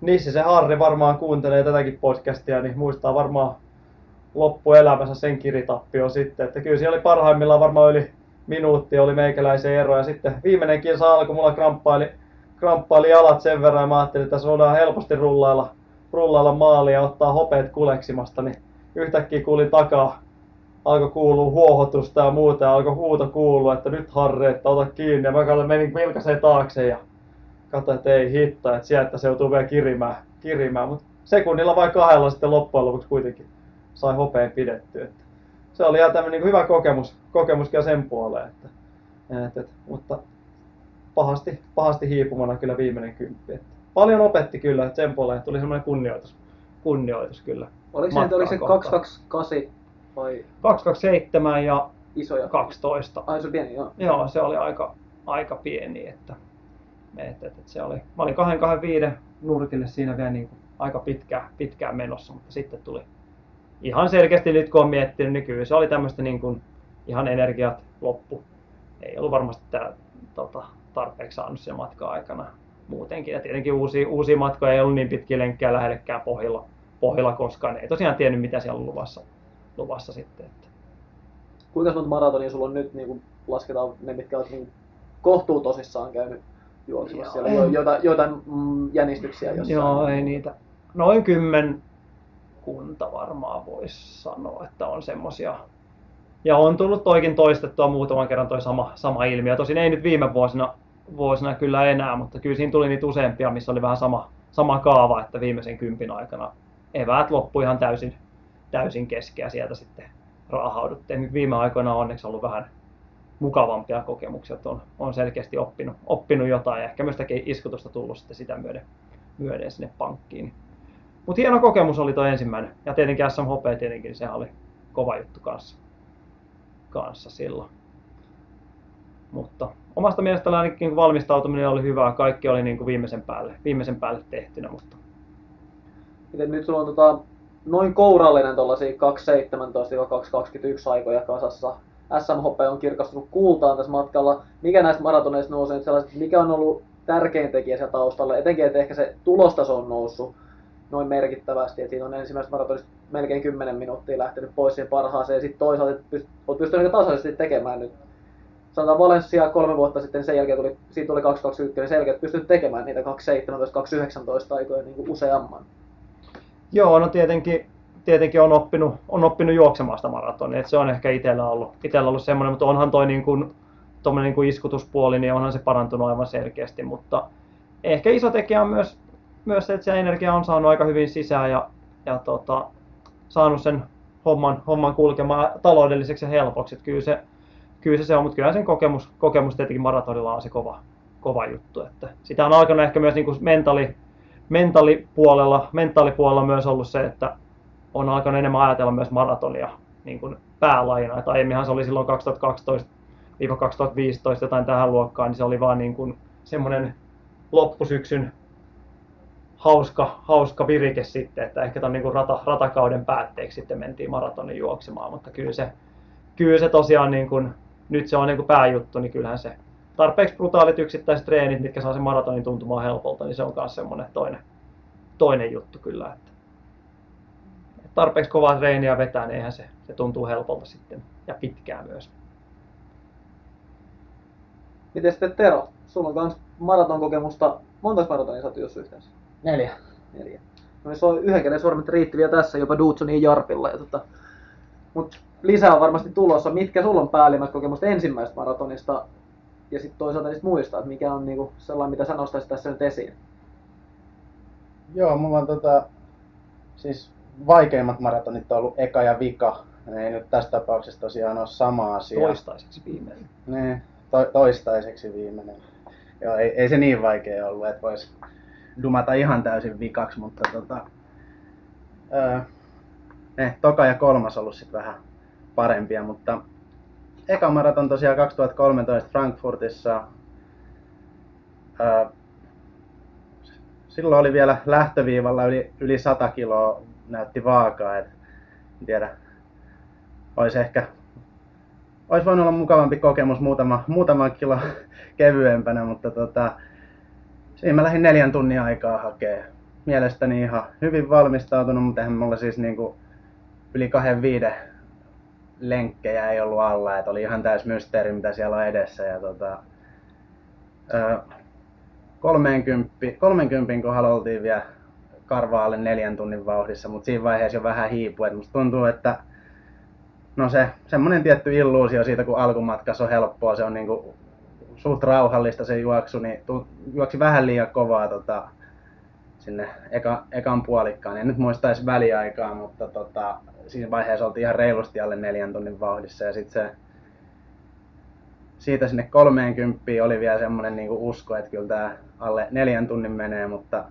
Nissi se Harri varmaan kuuntelee tätäkin podcastia, niin muistaa varmaan loppuelämänsä sen kiritappion sitten, että kyllä siellä oli parhaimmillaan varmaan yli minuutti oli meikäläisen ero ja sitten viimeinen kilsa alkoi, mulla kramppaili Kramppaili jalat sen verran ja mä ajattelin, että tässä voidaan helposti rullailla, rullailla maaliin ja ottaa hopeet kuleksimasta, niin yhtäkkiä kuulin takaa, alkoi kuulua huohotusta ja muuta ja alkoi huuto kuulua, että nyt Harri, että ota kiinni ja mä katsoin, menin vilkaiseen taakse ja katsoin, että ei hittaa, että sieltä se joutuu vielä kirimään, kirimään. Mutta sekunnilla vai kahdella sitten loppujen lopuksi kuitenkin sai hopeen pidettyä. Se oli ihan tämmöinen hyvä kokemus, kokemuskin sen puoleen, että, että, mutta Pahasti, pahasti hiipumana kyllä viimeinen kymppi. Että paljon opetti kyllä, että sen puoleen tuli semmoinen kunnioitus, kunnioitus kyllä. Oliko se, oliko se kaksi kaksi kahdeksan vai? kaksi kaksi seitsemän ja isoja. kaksitoista. Ai se oli pieni, joo. Joo, se oli aika, aika pieni. Että, että, että se oli, mä olin kaksi kaksikymmentäviisi nurkille siinä vielä niin kuin aika pitkään, pitkään menossa, mutta sitten tuli ihan selkeästi nyt kun on miettinyt, niin kyllä se oli tämmöistä niin kuin ihan energiat loppu. Ei ollut varmasti tää tota, tarpeeksi saanut sen matkan aikana muutenkin. Ja tietenkin uusia, uusia matkoja ei ollut niin pitkiä lenkkejä lähellekään pohjilla, pohjilla koskaan. Ei tosiaan tiennyt, mitä siellä on luvassa, luvassa sitten. Että. Kuinka monta maratonia sulla on nyt, niin kun lasketaan ne, mitkä olet niin kohtuu tosissaan käynyt juoksemassa? Siellä on jo, jotain, jotain mm, jänistyksiä jossain. Joo, ei niitä. Noin kymmen kuusi kunta varmaan voisi sanoa, että on semmoisia. Ja on tullut toikin toistettua muutaman kerran toi sama, sama ilmiö. Tosin ei nyt viime vuosina, vuosina kyllä enää, mutta kyllä siinä tuli niitä useampia, missä oli vähän sama, sama kaava, että viimeisen kympin aikana eväät loppui ihan täysin, täysin keskeä sieltä sitten raahauduttiin. Ja nyt viime aikoina on onneksi ollut vähän mukavampia kokemuksia, että on, on selkeästi oppinut, oppinut jotain ja ehkä myös iskutusta tullut sitten sitä myöden, myöden sinne pankkiin. Mutta hieno kokemus oli tuo ensimmäinen ja tietenkin S M H P tietenkin, sehän oli kova juttu kanssa. kanssa silloin. Mutta omasta mielestäni ainakin valmistautuminen oli hyvää, kaikki oli niin kuin viimeisen päälle, viimeisen päälle tehtynä, mutta miten nyt sulla on tota, noin kourallinen tuollaisia kaksi seitsemäntoista kaksi kaksikymmentäyksi aikoja kasassa. S M H P on kirkastunut kultaan tässä matkalla. Mikä näistä maratoneista nousee nyt sellaiset, mikä on ollut tärkein tekijä siellä taustalla, etenkin että ehkä se tulostaso on noussut noin merkittävästi, että siinä on ensimmäisestä maratonista melkein kymmenen minuuttia lähtenyt pois siihen parhaaseen, ja sitten toisaalta pyst- olet pystynyt tasaisesti tekemään nyt. Sanotaan Valencia kolme vuotta sitten, sen jälkeen tuli, siitä tuli kaksi kaksikymmentäyksi, niin sen jälkeen pystynyt tekemään niitä kaksi seitsemäntoista kaksi yhdeksäntoista aikoja niin kuin useamman. Joo, no tietenkin, tietenkin on, oppinut, on oppinut juoksemaan sitä maratonia, että se on ehkä itsellä ollut, itsellä ollut semmoinen, mutta onhan toi niin kuin, tommoinen niin kuin iskutuspuoli, niin onhan se parantunut aivan selkeästi, mutta ehkä iso tekijä on myös Myös se, että se energia on saanut aika hyvin sisään ja, ja tota, saanut sen homman, homman kulkemaan taloudelliseksi ja helpoksi. Et kyllä, se, kyllä se, se on, mutta kyllä sen kokemus, kokemus tietenkin maratonilla on se kova, kova juttu. Että sitä on alkanut ehkä myös niin kuin mentaali, mentaalipuolella, mentaalipuolella myös ollut se, että on alkanut enemmän ajatella myös maratonia niin kuin päälajina. Et aiemminhan se oli silloin kaksituhattakaksitoista kaksituhattaviisitoista jotain tähän luokkaan, niin se oli vaan niin kuin semmoinen loppusyksyn hauska, hauska virike sitten, että ehkä tämän niin kuin rata, ratakauden päätteeksi sitten mentiin maratonin juoksemaan, mutta kyllä se, kyllä se tosiaan, niin kuin, nyt se on niin kuin pääjuttu, niin kyllähän se tarpeeksi brutaalit yksittäiset treenit, mitkä saa sen maratonin tuntumaan helpolta, niin se on myös semmoinen toinen, toinen juttu kyllä, että tarpeeksi kovaa treeniä vetää, niin eihän se, se tuntuu helpolta sitten ja pitkään myös. Miten sitten Tero, sulla on myös maratonkokemusta, monta maratonia saat jos yhteensä? Neljä. Neljä. No se on yhden käden sormet riitti vielä tässä jopa Dutsoniin Jarpilla. Tota. Mutta lisää on varmasti tulossa. Mitkä sulla on päällimmäistä kokemusta ensimmäisestä maratonista ja sitten toisaalta niistä muista, että mikä on niinku sellainen, mitä sä nostaisit tässä nyt esiin? Joo, mulla on tota, siis vaikeimmat maratonit on ollut eka ja vika. Ne ei nyt tässä tapauksessa tosiaan ole sama asia. Toistaiseksi viimeinen. Ne, to- toistaiseksi viimeinen. Joo, ei, ei se niin vaikea ollut, että vois dumata ihan täysin vikaksi, mutta tota, öö, ne toka ja kolmas on ollut sit vähän parempia, mutta eka maraton tosiaan kaksituhattakolmetoista Frankfurtissa. Öö, silloin oli vielä lähtöviivalla yli, yli sata kiloa näytti vaakaa, et en tiedä, olisi ehkä olisi voinut olla mukavampi kokemus muutama, muutama kilo kevyempänä, mutta tota, siinä mä lähdin neljän tunnin aikaa hakee. Mielestäni ihan hyvin valmistautunut, mutta eihän mulla siis niinku yli kahden viiden lenkkejä ei ollut alla. Et oli ihan täys mysteeri, mitä siellä on edessä. Ja tota, kolmenkympin kohdalla oltiin vielä karvaa alle neljän tunnin vauhdissa, mutta siinä vaiheessa jo vähän hiipui. Et musta tuntuu, että no se semmonen tietty illuusio siitä, kun alkumatkassa on helppoa, se on niinku suht rauhallista se juoksu, niin juoksi vähän liian kovaa tota, sinne eka, ekan puolikkaan. En nyt muistaisi väliaikaa, mutta tota, siinä vaiheessa oltiin ihan reilusti alle neljän tunnin vauhdissa. Ja sit se, siitä sinne kolmeenkymppiin oli vielä semmoinen niinku usko, että kyllä tää alle neljän tunnin menee, mutta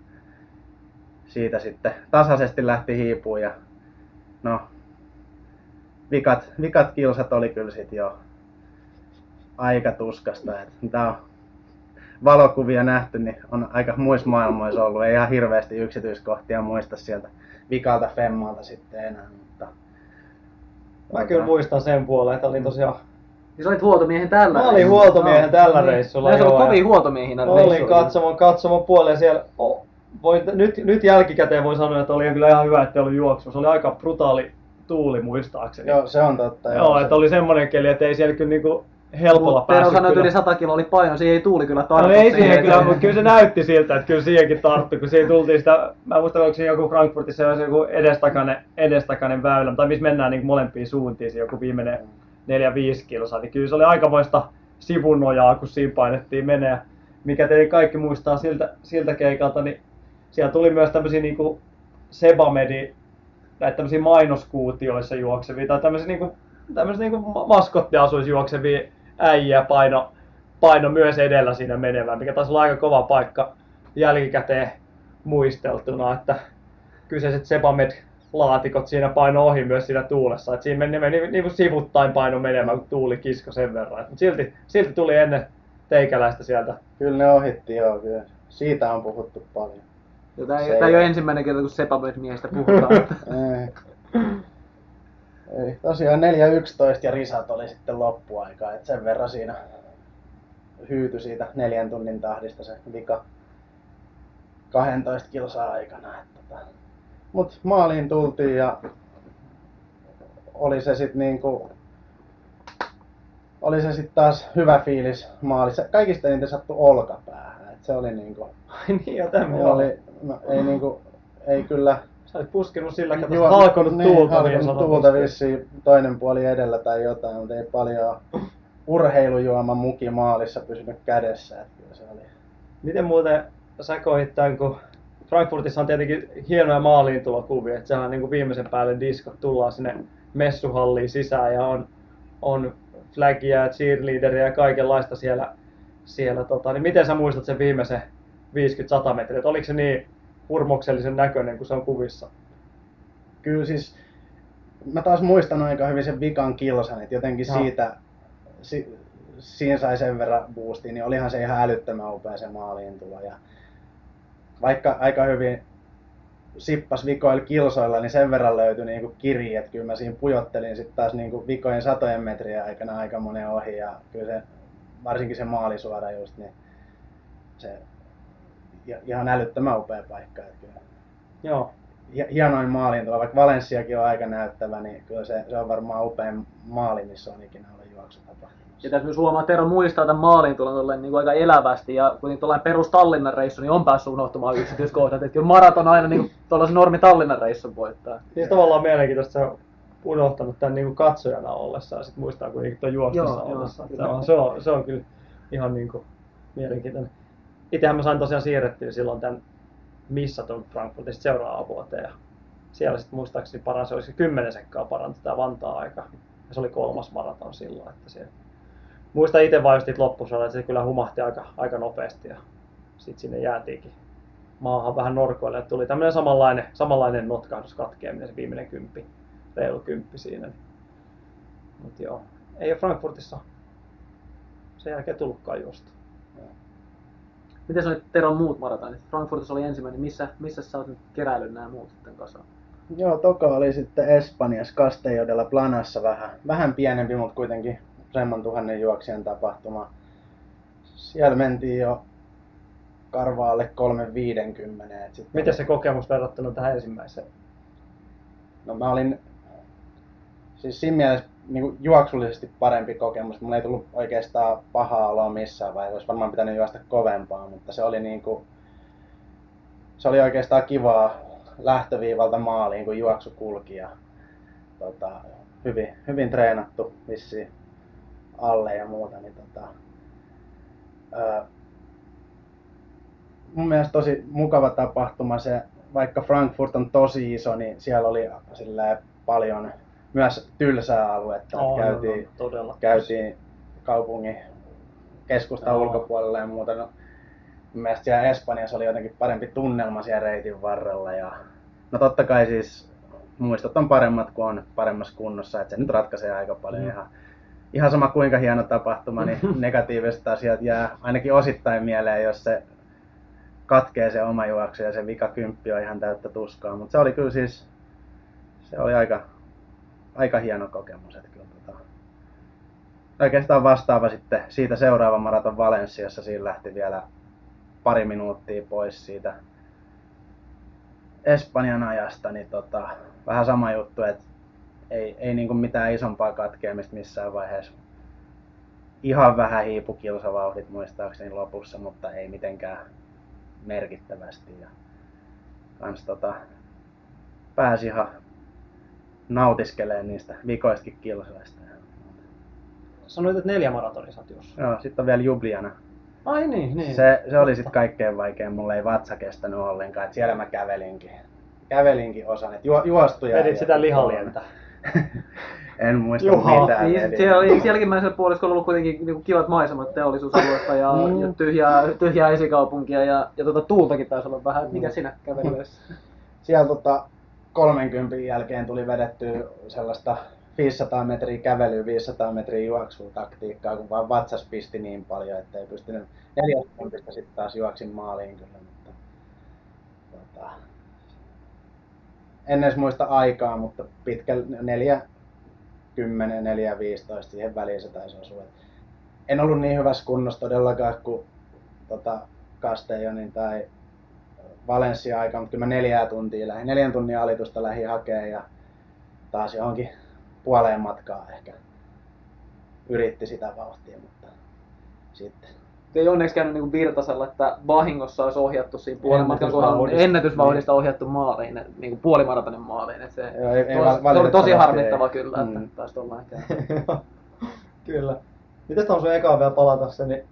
siitä sitten tasaisesti lähti hiipuun. Ja no, vikat, vikat kilsat oli kyllä sit jo aika tuskasta. Mitä on valokuvia nähty, niin on aika muissa maailmoissa ollut. Ei ihan hirveästi yksityiskohtia muista sieltä vikalta femmalta sitten enää. Mutta mä kyllä muistan sen puoleen, että olin tosiaan... Niin sä olit huoltomiehen tällä reissulla? Mä olin huoltomiehen tällä reissulla. Mä olin kovin huoltomiehinä reissulla. Olin katsomon, katsomon puoleen siellä. Oh, voi, nyt, nyt jälkikäteen voi sanoa, että oli kyllä ihan hyvä, että ei ollut juoksu. Se oli aika brutaali tuuli muistaakseni. Joo, se on totta. Joo, joo, se... että oli semmoinen keli, että ei siellä kyllä niinku... helpolla päässyt. Tero sanoi, että yli sata kiloa oli paino, siihen ei tuuli kyllä tarttu. No ei siihen kyllä, mutta kyllä se näytti siltä, että kyllä siihenkin tarttui, kun siihen tultiin sitä, mä muistan, oliko siinä joku Frankfurtissa joku edestakainen, edestakainen väylä, tai missä mennään niin molempiin suuntiin, joku viimeinen neljä viisi kilsaa, niin kyllä se oli aikamoista sivunojaa, kun siinä painettiin menee. Mikä teidän kaikki muistaa siltä, siltä keikalta, niin siellä tuli myös tämmöisiä niin kuin Sebamedi, tai tämmöisiä mainoskuutioissa juoksevia, tai tämmöisiä niin kuin, tämmöisiä niin kuin maskottiasuissa juoksevia äijä paino, paino myös edellä siinä menevään, mikä taisi olla aika kova paikka jälkikäteen muisteltuna, että kyseiset Sebamed-laatikot siinä paino ohi myös siinä tuulessa, että siinä meni, meni niin kuin sivuttain paino menemään, kun tuuli kisko sen verran, mutta silti, silti tuli ennen teikäläistä sieltä. Kyllä ne ohitti, joo, kyllä. Siitä on puhuttu paljon. Tämä ei, ei ole ensimmäinen kerta, kun Sepamed-miehestä puhutaan. Ei. Tosiaan neljä yksitoista ja risat oli sitten loppuaikaa, että sen verran siinä hyytyi siitä neljän tunnin tahdista se vika kaksitoista kilsaa aikana. Mutta maaliin tultiin ja oli se sitten niinku... Oli se sitten taas hyvä fiilis maalissa. Kaikista eniten sattui olkapäähän. Et se oli niinku... Ai niin, ja tämä oli... No, ei niinku... Ei kyllä... Sä olit puskenut sillä, että olet halkonut niin, tuulta. Halkonut tuulta vissiin toinen puoli edellä tai jotain, mutta ei paljon urheilujuoman muki maalissa pysynyt kädessä. Et kyllä se oli... Miten muuten sä koit tämän, kun Frankfurtissa on tietenkin hienoja maaliintulokuvia, että siellä on niinku viimeisen päälle diskot, tullaan sinne messuhalliin sisään ja on... on flagia, cheerleaderia ja kaikenlaista siellä, siellä tota, niin miten sä muistat sen viimeisen viisikymmentä sata metriä, oliko se niin hurmoksellisen näköinen kuin se on kuvissa? Kyllä siis, mä taas muistan aika hyvin sen vikan kilsan, että jotenkin no. siitä, si, siinä sai sen verran boostiin, niin olihan se ihan älyttömän upea se maaliin tulo. Ja vaikka aika hyvin sippas vikoilla kilsoilla, niin sen verran löytyi niinku kirjeet. Kyllä mä siinä pujottelin sitten taas niinku vikojen satojen metriä aikana aika monen ohi ja kyllä se, varsinkin se maalisuora just, niin se ihan älyttömän upea paikka. Kyllä. Joo. Hienoin maaliin tuolla, vaikka Valenssiakin on aika näyttävä, niin kyllä se, se on varmaan upein maali, missä on ikinä ollut juoksutapahtumassa. Ja tässä myös huomaa, Tero muistaa tämän maaliin tullaan niin aika elävästi, ja kun tuollainen perus Tallinnan reissu, niin on päässyt unohtumaan yksityiskohdat, että kyllä maraton aina niin tuollaisen normi Tallinnan reissun voittaa. Niin tavallaan mielenkiintoista, se on unohtanut tämän niin katsojana ollessaan, ja sitten muistaa kuitenkin tuon juoksessa ollessaan. Se on, se on kyllä ihan niin kuin mielenkiintoinen. Itsehän mä sain tosiaan siirrettyä silloin tämän missatun Frankfurtista seuraavaan vuoteen ja siellä sitten muistaakseni paransi, olisiko kymmenen sekkaa paransi tämä Vantaa-aika ja se oli kolmas maraton silloin, että siellä muistan itse vain just loppusuoraan, että se kyllä humahti aika, aika nopeasti ja sitten sinne jäätiinkin maahan vähän norkoille ja tuli tämmöinen samanlainen, samanlainen notkahdus katkeaminen, se viimeinen kymppi, reilu kymppi siinä, mutta joo, ei ole Frankfurtissa sen jälkeen tullutkaan juosta. Miten se oli Teron muut maratonit? Frankfurtissa oli ensimmäinen. Missä, missä sä oot nyt keräillyt nämä muut sitten kasaan? Joo, toka oli sitten Espanjassa Castellodella Planassa vähän. Vähän pienempi, mutta kuitenkin useamman tuhannen juoksijan tapahtuma. Siellä mentiin jo karvaalle kolme viisikymmentä. Sitten... Miten se kokemus verrattuna tähän ensimmäiseen? No mä olin... Siis siinä mielessä niin juoksullisesti parempi kokemus. Mulla ei tullut oikeastaan pahaa oloa missään vaiheessa. Olisi varmaan pitänyt juosta kovempaa, mutta se oli, niin kuin, se oli oikeastaan kivaa lähtöviivalta maaliin, kun juoksu kulki. Ja, tota, hyvin, hyvin treenattu vissiin alle ja muuta. Niin, tota, ää, mun mielestä tosi mukava tapahtuma se, vaikka Frankfurt on tosi iso, niin siellä oli silleen paljon... Myös tylsää aluetta, no, käytiin, no, käytiin kaupungin keskustan no. ulkopuolella ja muuta. No, mielestäni siellä Espanjassa oli jotenkin parempi tunnelma siellä reitin varrella. Ja... No totta kai siis muistot on paremmat kuin on paremmassa kunnossa, että se nyt ratkaisee aika paljon. Mm. Ihan, ihan sama kuinka hieno tapahtuma, niin negatiivista asiat jää ainakin osittain mieleen, jos se katkee se oma juoksu ja se vika kymppi on ihan täyttä tuskaa. Mutta se oli kyllä siis, se oli aika... Aika hieno kokemus, että kyllä tota, oikeastaan vastaava sitten siitä seuraava maraton Valenssiassa, siinä lähti vielä pari minuuttia pois siitä Espanjan ajasta, niin tota, vähän sama juttu, että ei, ei niin kuin mitään isompaa katkeamista missään vaiheessa ihan vähän hiipu kilsavauhdit muistaakseni lopussa, mutta ei mitenkään merkittävästi. Ja kans tota, pääsi ihan nautiskelemaan niistä vikoistakin kilsoista. Sanoit, että neljä maratonissa olet jossain. Joo, sitten on vielä Ljubljana. Ai niin, niin. Se, se oli sitten kaikkein vaikein, mulla ei vatsa kestänyt ollenkaan, että siellä mä kävelinkin. Kävelinkin osan, että ju, juostuja... Vedit sitä lihalientä. En muista Juha. mitään. Niin, siellä, sielläkin mä sen puoliskolla ollut kuitenkin niin kivat maisemat teollisuusalueesta ja, mm. ja tyhjää, tyhjää esikaupunkia ja, ja tuota, tuultakin taisi olla vähän, mm. mikä sinä kävelyissä. Siellä tota, kolmenkymmenen jälkeen tuli vedetty sellaista viisisataa metriä kävelyä, viisisataa metriä juoksua taktiikkaa, kun vaan vatsas pisti niin paljon, ettei pystynyt neljäkymmentä sitten taas juoksin maaliin kyllä. Mutta, tota, en edes muista aikaa, mutta pitkä neljä kymmenen, neljä viisitoista siihen väliin se taisi osua. En ollut niin hyvässä kunnossa todellakaan kuin tota, Castellonin tai Valencia aikaa, mutta kyllä mä neljää tuntia lähdin. Neljän tunnin alitusta lähdin hakemaan ja taas johonkin puoleen matkaa ehkä yritti sitä vauhtia, mutta sitten. Ei onneksi käynyt niin kuin Virtasella, että vahingossa olisi ohjattu siinä puolen matkan kohdalla ennätysvauhdista ohjattu maaliin, niin kuin puolimaratonin maaliin. Että se, joo, ei, tos, ei, se oli tosi harmittava ei. Kyllä, että mm. taisi tuolla ehkä. Kyllä. Mites tuohon sun ekaan vielä palata sen, niin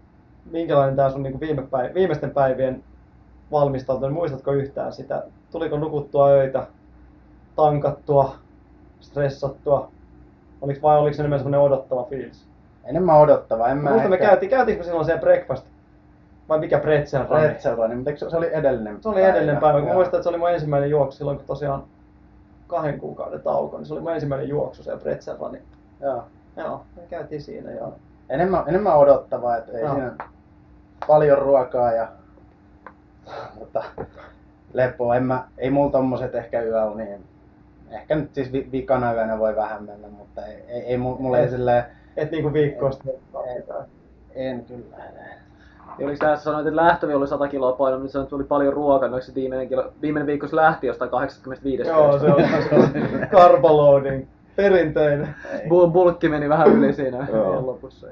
minkälainen tämä sun niin viime päiv- viimeisten päivien valmistautuminen, muistatko yhtään sitä? Tuliko nukuttua öitä, tankattua, stressattua? Oliko, vai oliko se enemmän semmoinen odottava fiilis? Enemmän odottava, en mä muista ehkä... Käytiin, käytiinkö me silloin se breakfast? Vai mikä pretzel run? Pretzel run, mutta se, se oli edellinen Se oli edellinen päivä, kun muistan, että se oli mun ensimmäinen juoksu silloin, kun tosiaan kahden kuukauden tauko, niin se oli mun ensimmäinen juoksu se pretzel run. Joo. Joo, me käytiin siinä joo. Enemmän, enemmän odottavaa, että ei no. siinä paljon ruokaa ja mutta, lepoa. En mä, ei mulla tommoset ehkä yöuniin. Ehkä nyt siis vi, vikana yönä voi vähän mennä, mutta ei, ei, ei mulla ei silleen... Et niinku viikkoa sitten en, en kyllä enää. Oliko tässä sanoit, että lähtövi oli sata kiloa paino, niin sanoit, että oli paljon ruokaa, noiksi viimeinen, viimeinen viikko se lähti jostain kahdeksankymmentäviisi Joo, se on karpaloading, perinteinen. Bulkki meni vähän yli siinä lopussa.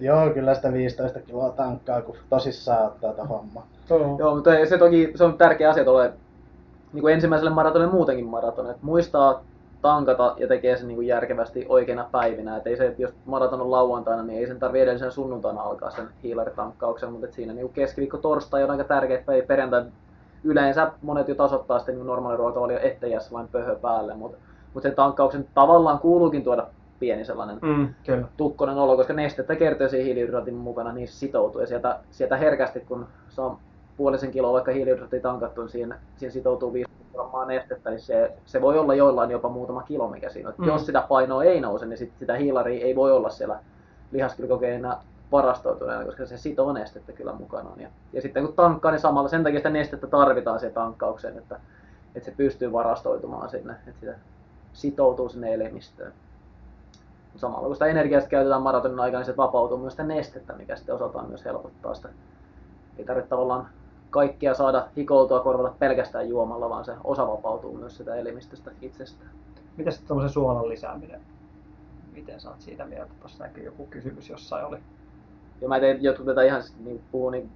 Joo, kyllä sitä viisitoista kiloa tankkaa, kun tosissaan ottaa tätä hommaa. Joo, mutta se toki se on tärkeä asia tuolle niin ensimmäiselle maratonille muutenkin maratonille. Muistaa tankata ja tekee sen niin kuin järkevästi oikeina päivinä. Et ei se, jos maraton on lauantaina, niin ei sen tarvitse edellisen sunnuntaina alkaa sen hiilaritankkauksen, mutta siinä niin kuin keskiviikko, torstai on aika tärkeä päivä. Perjantai yleensä monet jo tasoittaa sitten niin normaali ruokavalio, ettei jää vain pöhö päälle, mutta mut sen tankkauksen tavallaan kuuluukin tuoda pieni sellainen mm, tukkonen olo, koska nestettä kertyy siihen hiilihydraatin mukana, niin se sitoutuu. Ja sieltä, sieltä herkästi, kun saa puolisen kiloa vaikka hiilihydraattia tankattu, niin siihen, siihen sitoutuu viisi grammaa nestettä, niin se, se voi olla jollain jopa muutama kilo, mikä siinä on. Mm. Jos sitä painoa ei nouse, niin sit sitä hiilaria ei voi olla siellä lihaskylkogeena varastoituneena, koska se sitoo nestettä kyllä mukanaan. Ja, ja sitten kun tankkaa, niin samalla sen takia sitä nestettä tarvitaan siihen tankkaukseen, että, että se pystyy varastoitumaan sinne, että sitä sitoutuu sinne elimistöön. Samalla kun sitä energiaa käytetään maratonin aikana, niin se vapautuu myös sitä nestettä, mikä sitten osaltaan myös helpottaa sitä. Ei tarvitse tavallaan kaikkia saada hikoutua, korvata pelkästään juomalla, vaan se osa vapautuu myös sitä elimistöstä itsestään. Miten sitten tommosen suolan lisääminen? Miten sä oot siitä mieltä? Tuossa näkyy joku kysymys jossain oli. Ja mä tein jotkut tätä ihan, niin puhun niin,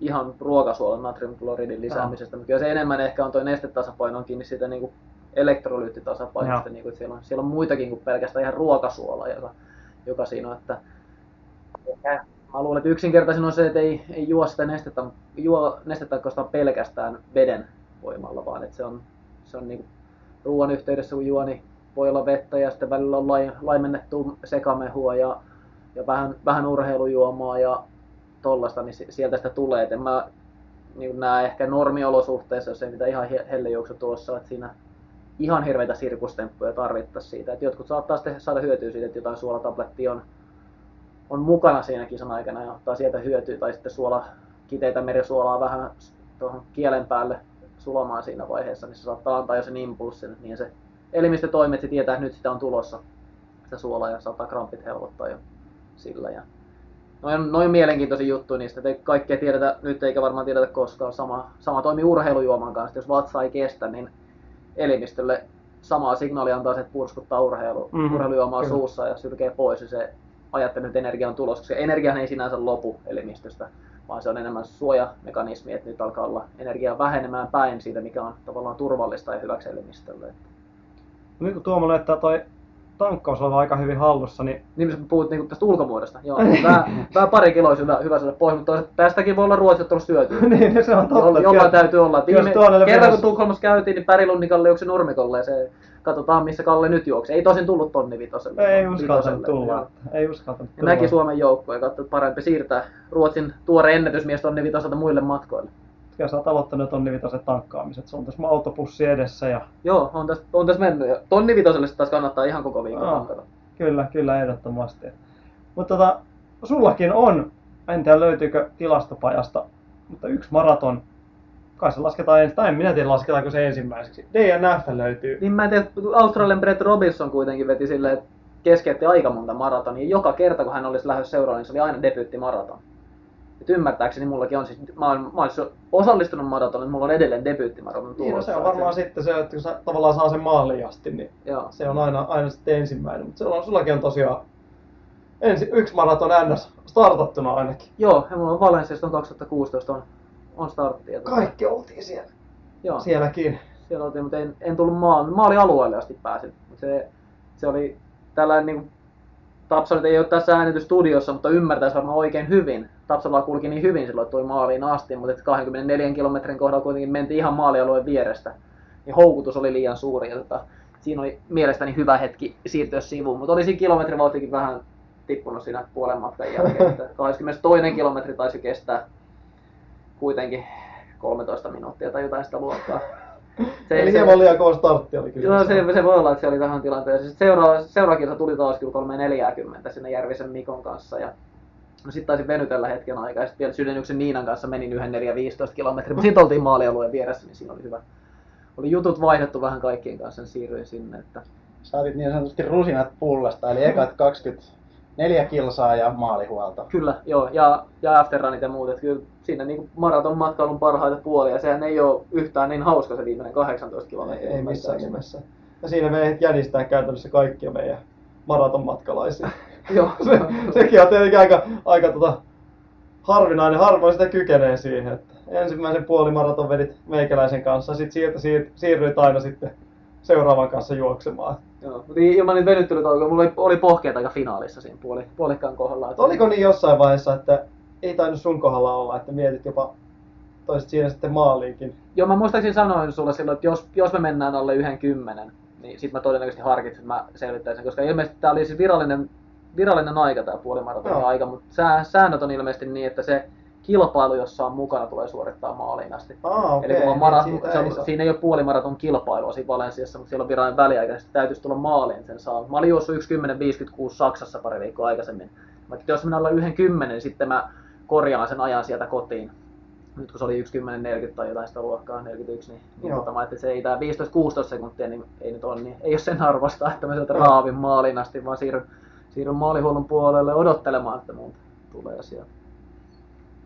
ihan ruokasuolan natriumkloridin lisäämisestä, no. mutta kyllä se enemmän ehkä on toi nestetasapaino on kiinni siitä niin kuin elektrolyyttitasapainosta. No. Niin kuin, siellä, on, siellä on muitakin kuin pelkästään ihan ruokasuola, joka, joka siinä on, että... Ja. Mä luulen, että yksinkertaisin on se, että ei, ei juo sitä nestettä, juo nestettä pelkästään veden voimalla, vaan että se on, se on niin ruoan yhteydessä, kun juo, niin voi olla vettä ja sitten välillä on lai, laimennettua sekamehua ja, ja vähän, vähän urheilujuomaa ja tollaista, niin sieltä sitä tulee. Et en mä niin näe ehkä normiolosuhteessa, jos ei mitään ihan hellejuoksu tuossa, että siinä ihan hirveitä sirkustemppuja tarvittaisiin siitä. Et jotkut saattaa sitten saada hyötyä siitä, että jotain suolatablettia on. on mukana siinä kisan aikana ja ottaa sieltä hyötyä tai sitten suola, kiteitä merisuolaa vähän tuohon kielen päälle sulamaan siinä vaiheessa, niin se saattaa antaa jo sen impulssin, niin se elimistö toimii, että se tietää, että nyt sitä on tulossa sitä suolaa ja saattaa krampit helpottaa jo sillä. Ja noin, noin mielenkiintoisia juttuja niistä, että ei kaikkea tiedetä nyt eikä varmaan tiedetä koskaan. Sama, sama toimii urheilujuoman kanssa, jos vatsa ei kestä, niin elimistölle samaa signaalia antaa se, että purskuttaa urheilu, mm-hmm. urheilujuomaa suussa ja sylkee pois, ja se ajattelee, että energia on tulossa, koska energia ei sinänsä lopu elimistöstä, vaan se on enemmän suojamekanismi, että nyt alkaa olla energiaa vähenemään päin siitä, mikä on tavallaan turvallista ja hyväksi elimistölle. No, nyt kun Tuomo näyttää toi tankkaus on aika hyvin hallussa, niin... Niin, jos puhut niin tästä ulkomuodosta. Joo, tämä pari kiloa olisi hyvä, hyvä saada pois, mutta tästäkin voi olla Ruotsi ottanut syötyä. Niin, se on totta. Jollain täytyy olla. Kerran kun Tukholmassa käytiin, niin Pärilunnin Kalle juoksi nurmikolle ja se... Katsotaan, missä Kalle nyt juoksi. Ei tosin tullut tonni vitoselle. Ei uskaltanut tulla. Ei uskaltanut tulla. Näki Suomen joukkoja, katsoi, että parempi siirtää Ruotsin tuore ennätysmies tonni vitoselta muille matkoille. Ja sä oot aloittanut tonnivitosen tankkaamiset. Se on tässä autopussi edessä ja... Joo, on tässä, on tässä mennyt. Tonnivitoselle se taas kannattaa ihan koko viikon tankata. Kyllä, kyllä ehdottomasti. Mutta tota, sullakin on, en tiedä löytyykö tilastopajasta, mutta yksi maraton. Kai se lasketaan ensin, tai en minä tiedä lasketaanko se ensimmäiseksi. D N F löytyy. Niin mä en tiedä, Australian Brett Robinson kuitenkin veti silleen, että keskeytti aika monta maratonia. Joka kerta kun hän olisi lähdössä seuraavalle, niin se oli aina debyyttimaraton. Et ymmärtääkseni mullakin on siis, mä oon, mä oon osallistunut maratonin, mutta mulla on edelleen debyyttimaraton tulossa. Niin, se on varmaan sen... sitten se, että kun sä tavallaan saa sen maaliin asti, niin joo. Se on aina, aina sitten ensimmäinen. Mutta sullakin on tosiaan ensi, yksi maraton ns. Startattuna ainakin. Joo, ja mulla on Valenciasta on kaksituhattakuusitoista on. On starttia. Kaikki oltiin siellä. Joo. Sielläkin. Siellä oltiin, mutta en, en tullut maan. Mä olin alueelle asti pääsin. Se, se oli tällainen, niin Tapsa ei ole tässä äänitysstudiossa, mutta ymmärtäisi varmaan oikein hyvin. Tapsalla kulki niin hyvin silloin, että tuli maaliin asti, mutta kaksikymmentäneljän kilometrin kohdalla kuitenkin mentiin ihan maalialueen vierestä. Niin houkutus oli liian suuri. Että siinä oli mielestäni hyvä hetki siirtyä sivuun, mutta oli siinä kilometrivauhtikin vähän tippunut siinä puolen matkan jälkeen. kaksikymmentätoinen kilometri taisi kestää. Kuitenkin kolmetoista minuuttia tai jotain sitä luokkaa. Se, eli se, hieman liian kova startti oli kyllä. No, se, se voi olla, että se oli tähän tilanteeseen. Seuraava, seuraava kilsa tuli taas kyllä kolme neljäkymmentä sinne Järvisen Mikon kanssa. Ja... No, sitten taisin venytellä hetken aikaa. Sitten vielä Sydännyksen Niinan kanssa menin yhden neljä viisitoista kilometriä. Mutta sitten oltiin maalialueen vieressä, niin siinä oli hyvä. Oli jutut vaihdettu vähän kaikkien kanssa, niin siirryin sinne. Että... Saatit niin sanotusti rusinat pullasta, eli ekat kaksikymmentäneljä kilsaa ja maalihuolto. Kyllä, joo, ja, ja afterrunit ja muut. Kyllä siinä niin maraton matkailun parhaita puolia, ja sehän ei ole yhtään niin hauska se viimeinen kahdeksantoista kilometriä. Ei, ei missään nimessä. Ja siinä me jänistää käytännössä kaikkia meidän maratonmatkalaisia. Joo. se, sekin on tietenkin aika, aika tota, harvinainen, harvoin sitä kykenee siihen. Että ensimmäisen puolimaraton vedit meikäläisen kanssa, sitten siirryt siir, siirryt aina sitten seuraavan kanssa juoksemaan. Joo, mutta ilman niitä venyttelytaukoja, mulla oli pohkeita aika finaalissa siinä puoli, puolikkaan kohdalla. Oliko niin jossain vaiheessa, että ei tainnut sun kohdalla olla, että mietit jopa toiset siinä sitten maaliinkin? Joo, mä muistaakseni sanoin sulle silloin, että jos, jos me mennään alle yhden kymmenen, niin sit mä todennäköisesti harkitsin, että mä selvittäisin, koska ilmeisesti tää oli siis virallinen, virallinen aika tää puolimaraton aika, mutta säännöt on ilmeisesti niin, että se kilpailu, jossa on mukana, tulee suorittaa maaliin asti. Ah, okay. Eli kun on marat... niin se on... ei siinä ei ole puolimaraton kilpailua siinä Valensiassa, mutta siellä on virallinen väliaika, ja täytyisi tulla maaliin sen saa. Mä olin juossut yksi kymmenen viisikymmentäkuusi Saksassa pari viikkoa aikaisemmin. Mä että jos minä ollaan yhden kymmenen, niin sitten mä korjaan sen ajan sieltä kotiin. Nyt kun se oli yksi kymmenen neljäkymmentä tai jotain sitä luokkaa, neljäkymmentäyksi, niin, niin tota, mä ajattelin, että se ei tää viisitoista kuusitoista sekuntia, niin ei nyt ole, niin ei ole sen arvosta, että mä sieltä raavin maaliin asti, vaan siirryn, siirryn maalihuollon puolelle odottelemaan, että mun tulee sieltä.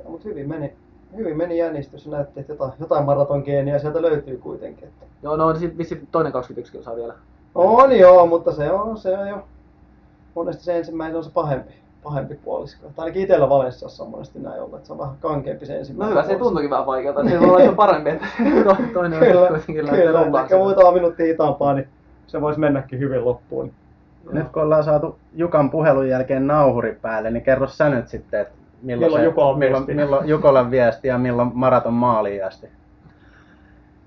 Mutta hyvin meni, hyvin meni jännistys, näytti, että jotain, jotain maratongeenia sieltä löytyy kuitenkin. Että. Joo, no sitten vissi toinen kaksikymmentäyksi kilsaa vielä. On joo, mutta se on, se on jo. Monesti se ensimmäinen on se pahempi, pahempi puolisko. Tai ainakin itsellä Valenssiassa on monesti näin ollut, että se on vähän kankeampi se ensimmäinen. No hyvä, se tuntuikin vähän vaikealta, niin on ollut parempi, että toinen on kuitenkin lähtenyt loppuun. Ehkä muutama minuutti hitaampaa, niin se voisi mennäkin hyvin loppuun. No. Nyt kun ollaan saatu Jukan puhelun jälkeen nauhuri päälle, niin kerro sä nyt sitten, että milloin, milloin, Jukolan milloin, milloin Jukolan viesti ja milloin maraton maaliin asti?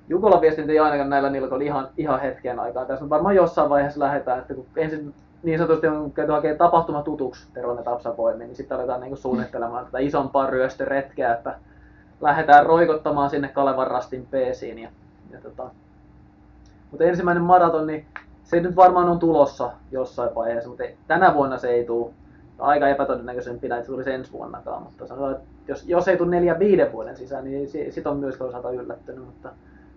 Jukolan viestintä ei ainakaan näillä niillä oli ihan, ihan hetken aikaa. Tässä on varmaan jossain vaiheessa lähdetään, että kun ensin niin sanotusti on käyty hakemaan tapahtuma tutuksi Teron ja Tapsan voimiin, niin sitten aletaan niin suunnittelemaan tätä isompaa ryöstöretkeä, että lähdetään roikottamaan sinne Kalevan rastin peesiin. Ja, ja tota. Mutta ensimmäinen maraton, niin se nyt varmaan on tulossa jossain vaiheessa, mutta ei, tänä vuonna se ei tule. Aika epätodennäköisempinä, että se tulisi ensi vuonnakaan, mutta sanotaan, että jos, jos ei tule neljä viiden vuoden sisään, niin sit on myös toisaalta yllättynyt, mutta,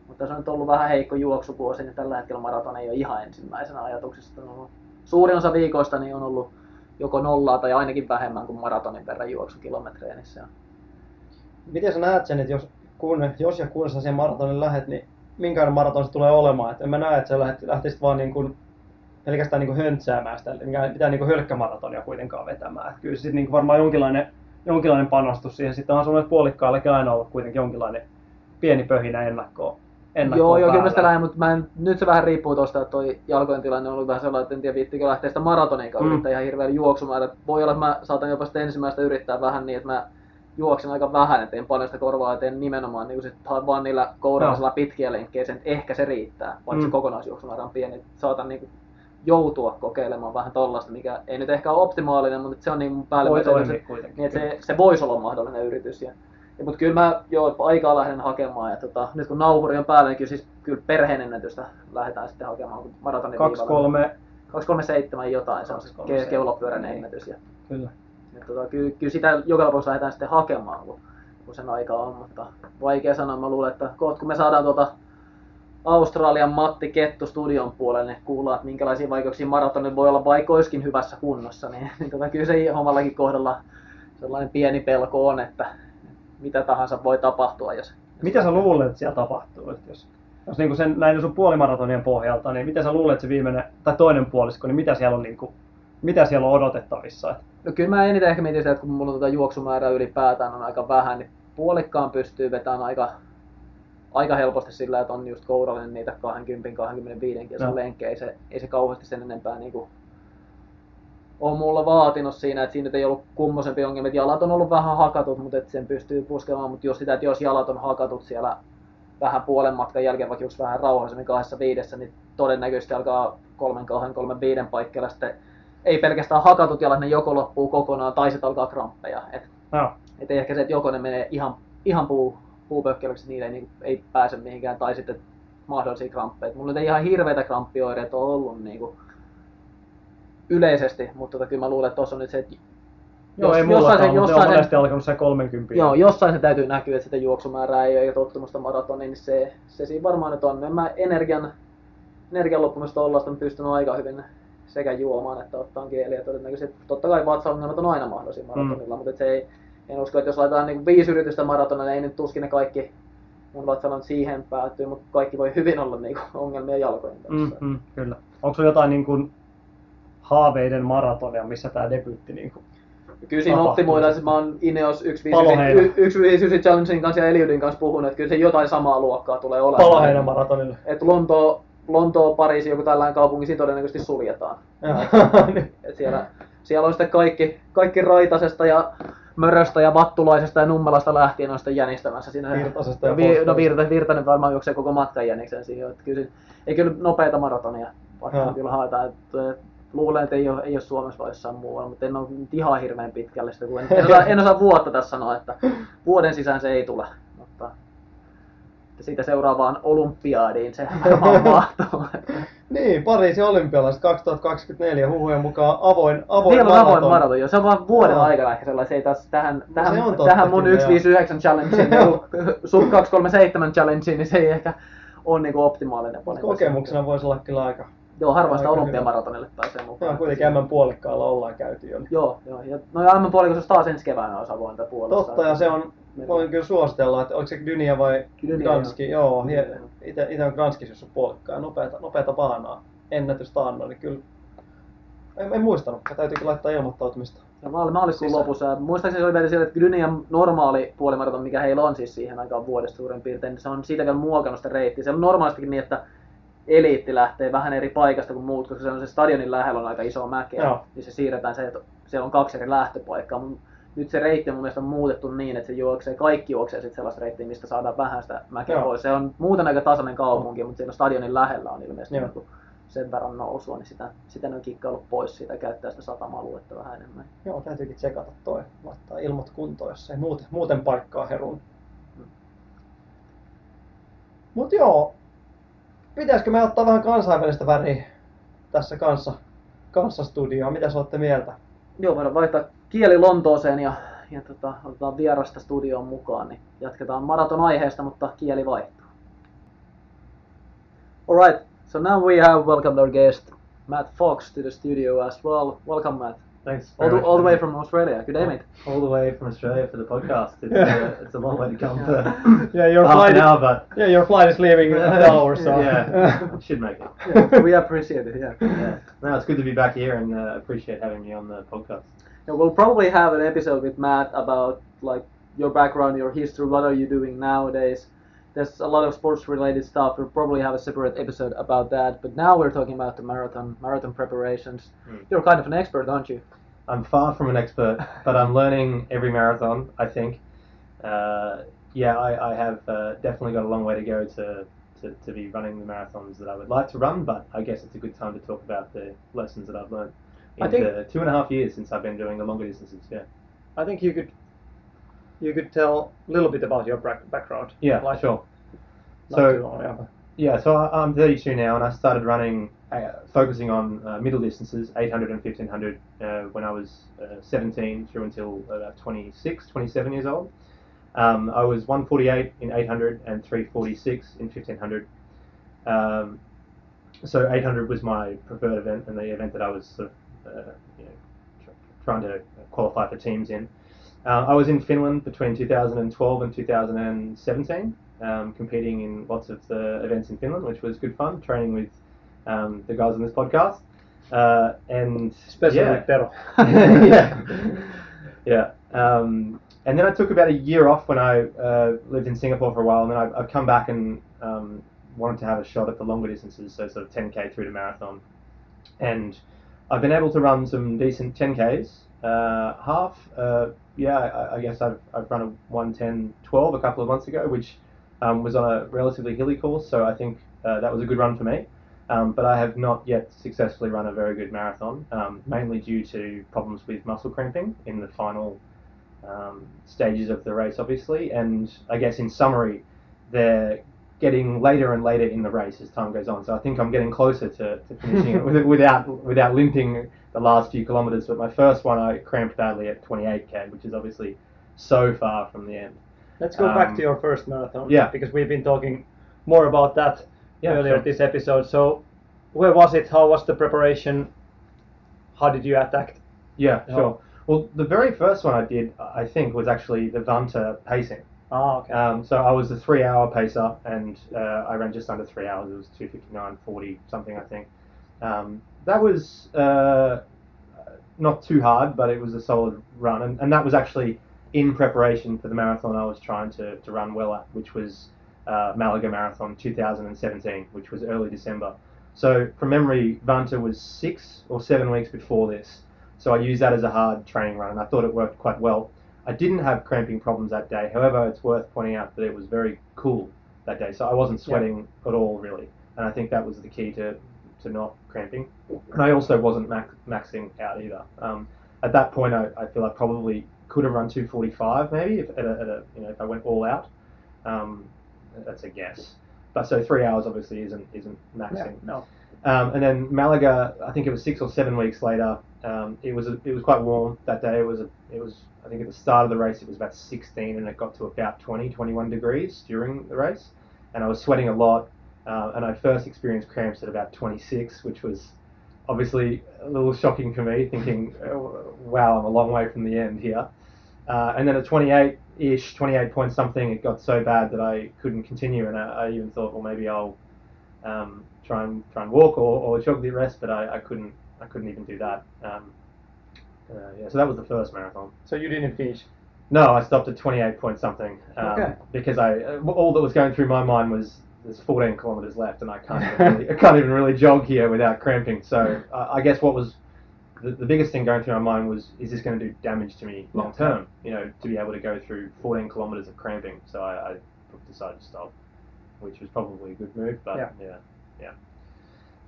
mutta se on nyt ollut vähän heikko juoksuvuosi, niin tällä hetkellä maraton ei ole ihan ensimmäisenä ajatuksesta. No, suurin osa viikoista niin on ollut joko nollaa tai ainakin vähemmän kuin maratonin verran juoksukilometrejä. Niin se on. Miten sä näet sen, että jos, kun, jos ja kun sä sen maratonin lähet, niin minkälainen maraton se tulee olemaan. Et en mä näe, että se lähtisi vaan niin kuin pelkästään niin kuin höntsäämään sitä, mikä pitää niin kuin hölkkämaratonia kuitenkaan vetämään. Et kyllä se niin varmaan jonkinlainen, jonkinlainen panostus siihen. Sitten on semmoinen puolikkaallakin aina ollut kuitenkin jonkinlainen pieni pöhinä ennakkoon. Joo, joo, kyllä sitä lähden, mutta mä en, nyt se vähän riippuu tuosta, että toi jalkojen tilanne on ollut vähän sellainen, että en tiedä viittikö lähteä sitä maratoniinkaan mm. yrittää ihan hirveän juoksumaan. Voi olla, että mä saatan jopa sitä ensimmäistä yrittää vähän niin, että mä juoksen aika vähän, ettei paljon sitä korvaa, ettei nimenomaan niin sit vaan niillä kourallisilla no. pitkiä lenkkejä, sen ehkä se riittää, vaikka mm. se kokonaisjuoksumäärä on pieni. Saatan niin joutua kokeilemaan vähän tollaista, mikä ei nyt ehkä ole optimaalinen, mutta se on niin päälle vetävästi, niin että se, se voisi olla mahdollinen yritys. Ja mutta kyllä mä joo, aikaa lähden hakemaan, ja tota, nyt kun nauhuri on päällä, niin kyllä, siis, kyllä perheenennätystä lähdetään sitten hakemaan, kun maratonin viivalla. kaksi kolme seitsemän jotain, se on siis ke- keulopyörän niin. ennätys. Ja, kyllä. Ja, tota, kyllä. Kyllä sitä joka tapauksessa lähdetään sitten hakemaan, kun, kun sen aika on, mutta vaikea sanoa, mä luulen, että kohta kun me saadaan tuota Australian Matti Kettu studion puolelle, niin kuullaan, että minkälaisia vaikeuksia maratonin voi olla, vaikka olisikin hyvässä kunnossa, niin, niin tota, kyllä se omallakin kohdalla sellainen pieni pelko on, että mitä tahansa voi tapahtua. Jos, jos mitä sä luulet, että siellä tapahtuu? Että jos jos niin sen, näin sun puolimaratonien pohjalta, niin mitä sä luulet, että se viimeinen tai toinen puolisko, niin mitä siellä on, niin kuin, mitä siellä on odotettavissa? No kyllä mä eniten ehkä mietin sitä, että kun mulla tuota juoksumäärää ylipäätään on aika vähän, niin puolikkaan pystyy vetämään aika, aika helposti sillä, että on just kourallinen niitä kaksikymmentä kaksikymmentäviisi kilsan no. lenkkejä. Ei se, ei se kauheasti sen enempää niin kuin on mulla vaatinut siinä, että siinä nyt ei ollut kummoisempi ongelma, että jalat on ollut vähän hakatut, mutta sen pystyy puskemaan, mutta jos sitä, että jos jalat on hakatut siellä vähän puolen matkan jälkeen, vaikka just vähän rauhallisemmin kahdessa viidessä, niin todennäköisesti alkaa kolmen kahden, kolmen viiden paikkeilla sitten ei pelkästään hakatut jalat, ne joko loppuu kokonaan tai sitten alkaa kramppeja. Et, no. et ei ehkä se, että joko ne menee ihan, ihan puu, puupökkeilyksi, niille ei, niin, ei pääse mihinkään, tai sitten mahdollisia kramppeja. Mulla nyt ei ihan hirveitä kramppioireita ole ollut. Niin kuin, yleisesti, mutta tota, kyllä mä luulen, että tuossa on nyt se, että joo, jos, ei jossain, se, jossain, on monesti alkanut se kolmekymmentä. Joo, jossain se täytyy näkyä, että sitä juoksumäärää ei ole ja tottumusta maratoniin, niin se, se siinä varmaan nyt on. Mä energian, energian loppumista ollaista pystynyt aika hyvin sekä juomaan että ottaan geeliä todennäköisesti. Totta kai vatsaongelmat on aina mahdollisia maratonilla, mm. mutta se ei, en usko, että jos laitetaan niin viisi yritystä maratonille, niin ei nyt tuskin ne kaikki mun vatsalon siihen päätyy, mutta kaikki voi hyvin olla niin kuin ongelmia jalkojen kanssa. Mm-hmm, kyllä. Onko sulla jotain niin kuin haaveiden maratonia, missä tämä debyytti niin kuin kyllä siinä optimoidaan, että mä oon Ineos yksi viisi yhdeksän Challengein kanssa ja Eliudin kanssa puhunut, että kyllä se jotain samaa luokkaa tulee olemaan. Paloheinen maratonille. Että Lontoa, Lontoa, Pariisi, joku tällainen kaupunki, siinä todennäköisesti suljetaan. Et siellä, siellä on sitten kaikki, kaikki Raitasesta ja Möröstä ja Vattulaisesta ja Nummelasta lähtien on sitten jänistämässä. Siinä Virtasesta ja Bostonista. No Virtanen virta, varmaan juoksee koko matkan jäniksen siihen. Kyllä, ei kyllä nopeita maratonia, vaikka kyllä haetaan. Et, luulen, että ei ole, ei ole Suomessa vai jossain muualla, mutta en ole ihan hirveän pitkälle sitä, kun en, en, osaa, en osaa vuotta tässä sanoa, että vuoden sisään se ei tule, mutta siitä seuraavaan olympiaadiin se varmaan mahtuu. Niin, Pariisin olympialaiset kaksituhattakaksikymmentäneljä huhujen mukaan avoin, avoin maraton. Avoin maraton, joo. Se on vaan vuoden no. aikana ehkä sellainen, se ei taas tähän, tähän, tähän mun yksi viisi yhdeksän challengeen, sun kaksi kolme seitsemän challengeen, niin se ei ehkä ole niin optimaalinen. Kokemuksena voisi olla kyllä aika. Joo, harvoin sitä olympiamaratonille pääsee mukaan. Joo, kuitenkin M M-puolikkaalla ollaan käyty jo. Joo, joo. Ja, no ja M M-puolikassa olisi taas ensi keväänä osa vuonna puolessa. Totta, ja se on, voin kyllä suositella, että oliko se Gdynia vai Gdanski. Joo, itse on Gdanskissa puolikkaa, nopeata, nopeata baanaa, ennätys taannoin, niin kyllä en, en muistanut, täytyykin laittaa ilmoittautumista. Ja mä olin maaliskuun lopussa. Muistaakseni se oli vielä siellä, että Gdynian normaali puolimaraton, mikä heillä on siis siihen aikaan vuodesta suurin piirtein, niin se on siitäkään muokannut sitä reittiä. Se on normaalistikin niin, että eliitti lähtee vähän eri paikasta kuin muut, koska se on se stadionin lähellä on aika iso mäkeä, joo. Niin se siirretään se, että siellä on kaksi eri lähtöpaikkaa. Nyt se reitti mun mielestä on muutettu niin, että se juoksee, kaikki juoksee sitten sellaista reittiä, mistä saadaan vähän sitä mäkeä joo. pois. Se on muuten aika tasainen kaupunki, mutta siellä stadionin lähellä on ilmeisesti joo. sen verran nousua, niin sitä, sitä ne on kikkaillut pois siitä ja käyttää sitä satama-aluetta vähän enemmän. Joo, täytyykin tsekata toi, laittaa ilmat kuntoon, jos ei muuten, muuten paikkaa herun. Hmm. Mut joo. Pitäisikö me ottaa vähän kansainvälistä väriä tässä kanssa, kanssa studioon? Mitä sä olette mieltä? Joo, voidaan vaihtaa kieli Lontooseen ja, ja tota, otetaan vierasta studioon mukaan. Niin jatketaan maraton aiheesta, mutta kieli vaihtuu. Alright, so now we have welcomed our guest Matt Fox to the studio as well. Welcome Matt. Thanks. All the, all the way from Australia. Good day, mate. All the way from Australia for the podcast. It's, yeah. uh, it's a long way to come. To yeah, your flight. Is, now, but yeah, your flight is leaving in an hour or so. Yeah, should make it. Yeah, we appreciate it. Yeah. yeah. No, it's good to be back here, and uh, appreciate having me on the podcast. Yeah, we'll probably have an episode with Matt about like your background, your history, what are you doing nowadays. There's a lot of sports-related stuff. We'll probably have a separate episode about that. But now we're talking about the marathon, marathon preparations. Mm. You're kind of an expert, aren't you? I'm far from an expert, but I'm learning every marathon, I think. Uh, yeah, I, I have uh, definitely got a long way to go to, to, to be running the marathons that I would like to run, but I guess it's a good time to talk about the lessons that I've learned in I think, the two and a half years since I've been doing the longer distances, yeah. I think you could... You could tell a little bit about your background. Yeah, like, sure. So, long, yeah. yeah, so I'm thirty-two now, and I started running, uh, focusing on uh, middle distances, eight hundred and fifteen hundred, uh, when I was uh, seventeen through until about uh, twenty-six, twenty-seven years old. Um, I was one forty-eight in eight hundred and three forty-six in fifteen hundred. Um, so eight hundred was my preferred event, and the event that I was sort of, uh, you know, tr- trying to qualify for teams in. Uh, I was in Finland between two thousand twelve and two thousand seventeen, um, competing in lots of the events in Finland, which was good fun, training with um, the guys on this podcast. Uh, and Especially yeah. with Tero. yeah. yeah. Um, and then I took about a year off when I uh, lived in Singapore for a while, and then I, I've come back and um, wanted to have a shot at the longer distances, so sort of ten K through to marathon. And I've been able to run some decent ten Ks, uh, half, uh, Yeah, I, I guess I've I've run a one ten twelve a couple of months ago, which um, was on a relatively hilly course, so I think uh, that was a good run for me. Um, but I have not yet successfully run a very good marathon, um, mainly due to problems with muscle cramping in the final um, stages of the race, obviously. And I guess in summary, they're getting later and later in the race as time goes on. So I think I'm getting closer to, to finishing it with, without without limping the last few kilometres, but my first one I cramped badly at twenty-eight K, which is obviously so far from the end. Let's go um, back to your first marathon, yeah. because we've been talking more about that yeah, earlier sure. this episode. So where was it? How was the preparation? How did you attack? Yeah, oh. sure. Well, the very first one I did, I think, was actually the Vantaa pacing. Oh, okay. Um, so I was a three-hour pacer, and uh, I ran just under three hours. It was two fifty-nine forty something, I think. Um, that was uh, not too hard, but it was a solid run, and, and that was actually in preparation for the marathon I was trying to, to run well at, which was uh, Malaga Marathon two thousand seventeen, which was early December. So from memory, Vantaa was six or seven weeks before this, so I used that as a hard training run, and I thought it worked quite well. I didn't have cramping problems that day. However, it's worth pointing out that it was very cool that day, so I wasn't sweating yeah. at all, really. And I think that was the key to, to not cramping. And I also wasn't max, maxing out either. Um, at that point, I, I feel I probably could have run two forty-five, maybe, if, at a, at a, you know, if I went all out. Um, that's a guess. But so three hours obviously isn't isn't maxing. Yeah, no. Um, and then Malaga, I think it was six or seven weeks later. Um, it was a, it was quite warm that day. It was a, it was I think at the start of the race it was about sixteen, and it got to about twenty, twenty-one degrees during the race, and I was sweating a lot. Uh, and I first experienced cramps at about twenty-six, which was obviously a little shocking for me, thinking, oh, wow, I'm a long way from the end here. Uh, and then at twenty-eight-ish, twenty-eight point something, it got so bad that I couldn't continue, and I, I even thought, well, maybe I'll um, try and try and walk or, or jog the rest, but I, I couldn't. I couldn't even do that. Um, uh, yeah, so that was the first marathon. So you didn't finish? No, I stopped at twenty-eight point something um, okay. because I uh, all that was going through my mind was there's fourteen kilometres left, and I can't even really, I can't even really jog here without cramping. So uh, I guess what was the, the biggest thing going through my mind was, is this going to do damage to me long term? You know, to be able to go through fourteen kilometres of cramping. So I, I decided to stop, which was probably a good move. But yeah, yeah. yeah.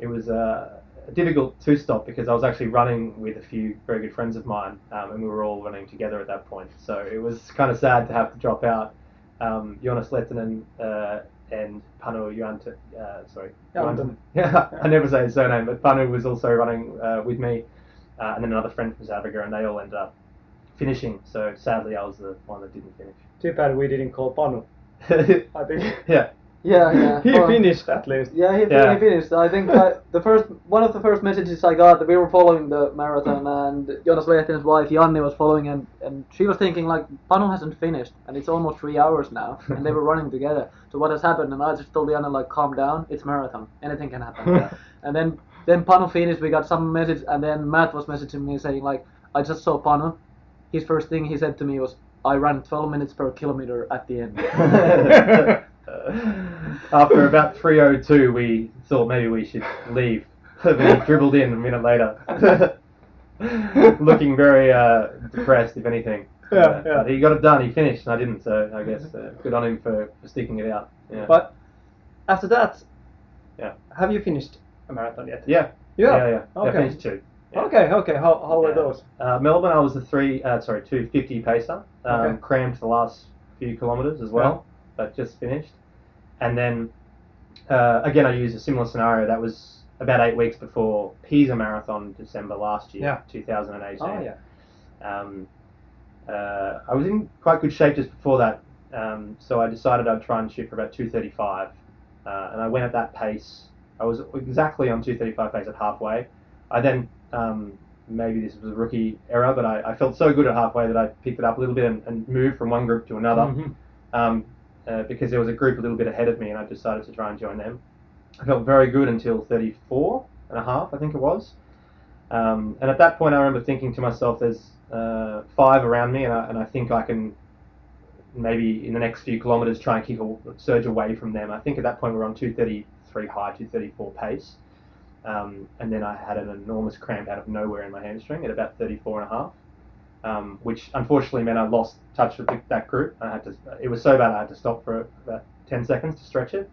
It was uh, difficult to stop because I was actually running with a few very good friends of mine, um, and we were all running together at that point. So it was kind of sad to have to drop out. Um, Jonas Lehtinen uh, and Panu Yuante, uh, sorry, Yuante. Yeah, I never say his surname, but Panu was also running uh, with me, uh, and then another friend from South Africa, and they all ended up finishing. So sadly, I was the one that didn't finish. Too bad we didn't call Panu. I think. Yeah. Yeah, yeah. He well, finished at least. Yeah, he, yeah. he finished. I think I, the first one of the first messages I got, we were following the marathon, and Jonas Lehtinen's wife Janne was following, and, and she was thinking like, Panu hasn't finished, and it's almost three hours now, and they were running together. So what has happened? And I just told Janne like, calm down, it's marathon, anything can happen. Yeah. And then then Panu finished. We got some message, and then Matt was messaging me saying like, I just saw Panu. His first thing he said to me was, I ran twelve minutes per kilometer at the end. After about three oh two, we thought maybe we should leave. We dribbled in a minute later, looking very uh, depressed, if anything. Yeah, uh, yeah. But he got it done. He finished, and I didn't. So I guess uh, good on him for, for sticking it out. Yeah. But after that, yeah, have you finished a marathon yet? Yeah, yeah, yeah. yeah. Okay. I finished two. Yeah. Okay, okay. How how were yeah. those? Uh, Melbourne, I was a three, uh, sorry, two fifty pacer. Um, okay. Crammed the last few kilometres as well, yeah. but just finished. And then, uh, again, I used a similar scenario. That was about eight weeks before Pisa Marathon, December last year, yeah. twenty eighteen. Oh, yeah. Um, uh, I was in quite good shape just before that, um, so I decided I'd try and shoot for about two thirty-five. Uh, and I went at that pace. I was exactly on two thirty-five pace at halfway. I then, um, maybe this was a rookie error, but I, I felt so good at halfway that I picked it up a little bit and, and moved from one group to another. Mm-hmm. Um, Uh, because there was a group a little bit ahead of me, and I decided to try and join them. I felt very good until thirty-four and a half, I think it was. Um, and at that point, I remember thinking to myself, there's uh, five around me, and I, and I think I can maybe in the next few kilometres try and keep a surge away from them. I think at that point, we were on two thirty-three high, two thirty-four pace. Um, and then I had an enormous cramp out of nowhere in my hamstring at about thirty-four and a half. Um, which unfortunately meant I lost touch with the, that group. I had to. It was so bad I had to stop for about ten seconds to stretch it.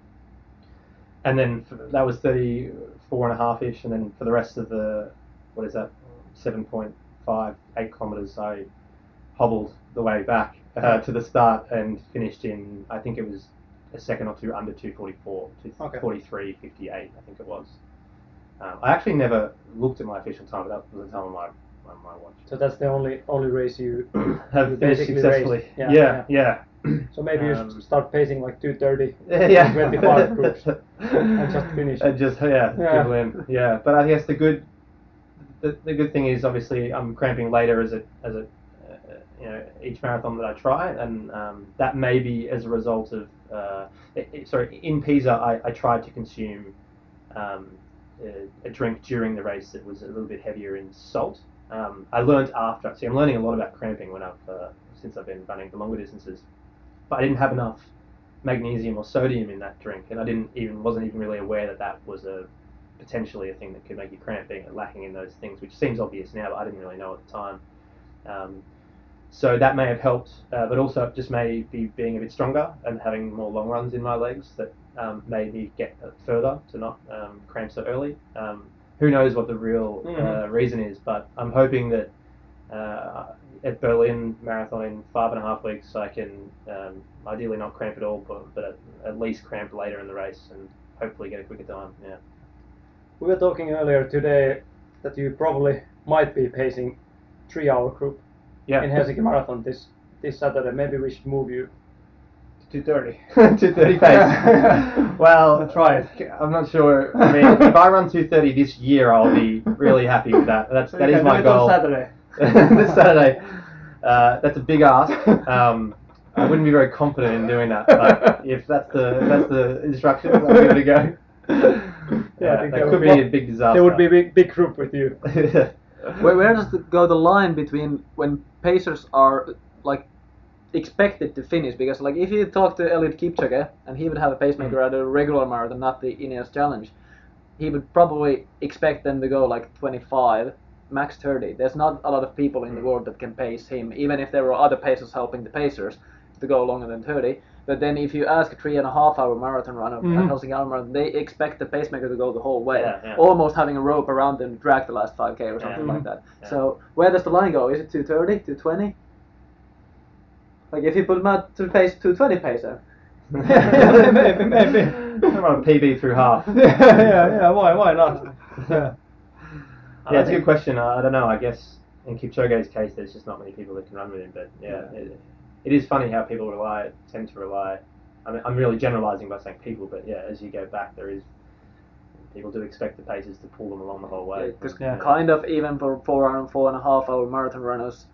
And then for, that was thirty-four and a half-ish. And then for the rest of the, what is that, seven point five, eight kilometres, I hobbled the way back uh, to the start and finished in, I think it was a second or two under two forty-four, two forty-three, okay. fifty-eight, I think it was. Um, I actually never looked at my official time, but that was the time of my on my watch. So that's the only only race you have basically successfully. Race. Yeah, yeah, yeah. yeah. So maybe um, you start pacing like two thirty, yeah. twenty-five groups, and just finish. And just yeah, yeah. yeah. But I guess the good, the, the good thing is obviously I'm cramping later as a as a, uh, you know, each marathon that I try, and um, that may be as a result of uh, it, it, sorry in Pisa I, I tried to consume um, a, a drink during the race that was a little bit heavier in salt. Um, I learned after. See, I'm learning a lot about cramping when I've uh, since I've been running the longer distances, but I didn't have enough magnesium or sodium in that drink, and I didn't even wasn't even really aware that that was a potentially a thing that could make you cramp, being lacking in those things, which seems obvious now, but I didn't really know at the time. Um, so that may have helped, uh, but also just may be being a bit stronger and having more long runs in my legs that um, made me get further to not um, cramp so early. Um, Who knows what the real mm. uh, reason is, but I'm hoping that uh, at Berlin Marathon in five and a half weeks I can um, ideally not cramp at all, but, but at, at least cramp later in the race and hopefully get a quicker time. Yeah. We were talking earlier today that you probably might be pacing three-hour group yeah. in Helsinki Marathon this this Saturday. Maybe we should move you. two thirty. two thirty pace. Well, I'll try it. I'm not sure. I mean, if I run two thirty this year, I'll be really happy with that. That's so that is my goal. Saturday. This Saturday. Uh, that's a big ask. Um, I wouldn't be very confident in doing that. But if that's the if that's the instructions, I'll give it a go. Yeah, uh, I think that, that could be a big disaster. There would be a big, big group with you. where, where does the, go the line between when pacers are like expected to finish? Because like if you talk to Eliud Kipchoge and he would have a pacemaker at a regular marathon, not the Ineos Challenge, he would probably expect them to go like twenty-five, max thirty. There's not a lot of people in the world that can pace him, even if there were other pacers helping the pacers to go longer than thirty. But then if you ask a three and a half hour marathon runner, mm-hmm. a Helsinki marathon, they expect the pacemaker to go the whole way, yeah, yeah. almost having a rope around them to drag the last five K or something yeah. like that. Yeah. So where does the line go? Is it two thirty, two twenty? Like if you put Matt to pace two twenty pacer. Yeah, maybe, maybe. I'm on P B through half. yeah, yeah, yeah, why, why not? Yeah, yeah it's a good question. I don't know, I guess in Kipchoge's case there's just not many people that can run with him, but yeah, yeah. It, it is funny how people rely, tend to rely I mean, I'm really generalizing by saying people, but yeah, as you go back, there is people do expect the paces to pull them along the whole way. Because yeah, yeah. kind of even for four and four and a half hour marathon runners,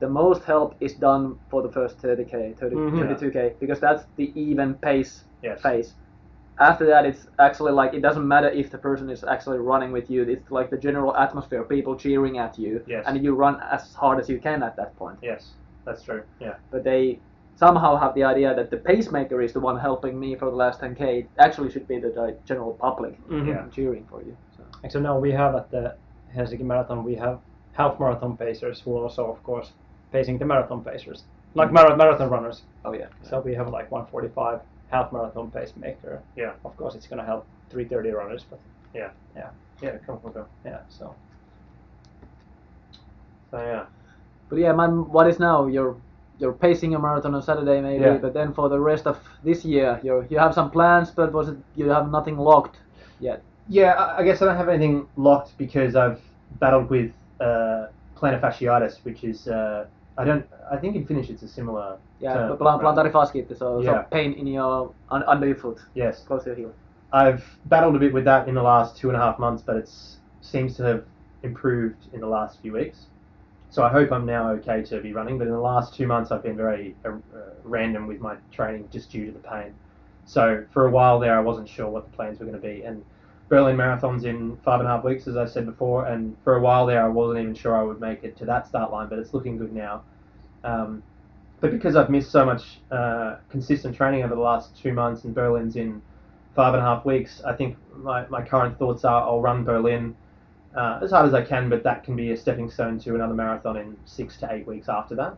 the most help is done for the first thirty k, thirty, mm-hmm. thirty-two k, because that's the even pace yes. phase. After that, it's actually like it doesn't matter if the person is actually running with you. It's like the general atmosphere, people cheering at you, yes. and you run as hard as you can at that point. Yes, that's true. Yeah. But they somehow have the idea that the pacemaker is the one helping me for the last ten k. It actually should be the general public mm-hmm. yeah. cheering for you. So. And so now we have at the Helsinki Marathon, we have half marathon pacers who also, of course, pacing the marathon pacers, like mar- marathon runners. Oh yeah. So yeah. we have like one forty-five. Half marathon pacemaker. Yeah. Of course, it's gonna help three thirty runners, but yeah, yeah, yeah, come on, go. Yeah. So. So yeah. But yeah, man, what is now? You're you're pacing a marathon on Saturday maybe, yeah. but then for the rest of this year, you you have some plans, but was it you have nothing locked yet? Yeah, I, I guess I don't have anything locked because I've battled with uh, plantar fasciitis, which is. Uh, I don't. I think in Finnish it's a similar. Yeah, term, plan, right? Plantar fasciitis, so, yeah. so pain in your un, under your foot. Yes, close to your heel. I've battled a bit with that in the last two and a half months, but it seems to have improved in the last few weeks. So I hope I'm now okay to be running. But in the last two months, I've been very uh, random with my training just due to the pain. So for a while there, I wasn't sure what the plans were going to be. And Berlin Marathon's in five and a half weeks, as I said before, and for a while there I wasn't even sure I would make it to that start line, but it's looking good now. Um, but because I've missed so much uh, consistent training over the last two months and Berlin's in five and a half weeks, I think my, my current thoughts are I'll run Berlin uh, as hard as I can, but that can be a stepping stone to another marathon in six to eight weeks after that.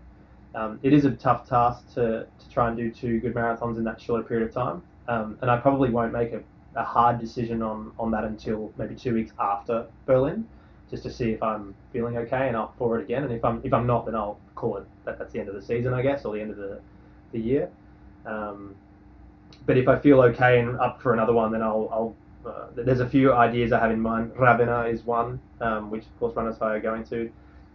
Um, it is a tough task to, to try and do two good marathons in that short period of time, um, and I probably won't make it a hard decision on, on that until maybe two weeks after Berlin, just to see if I'm feeling okay and up for it again. And if I'm if I'm not, then I'll call it that that's the end of the season, I guess, or the end of the the year. Um, but if I feel okay and up for another one, then I'll. I'll uh, there's a few ideas I have in mind. Ravenna is one, um, which of course Runners High are going to.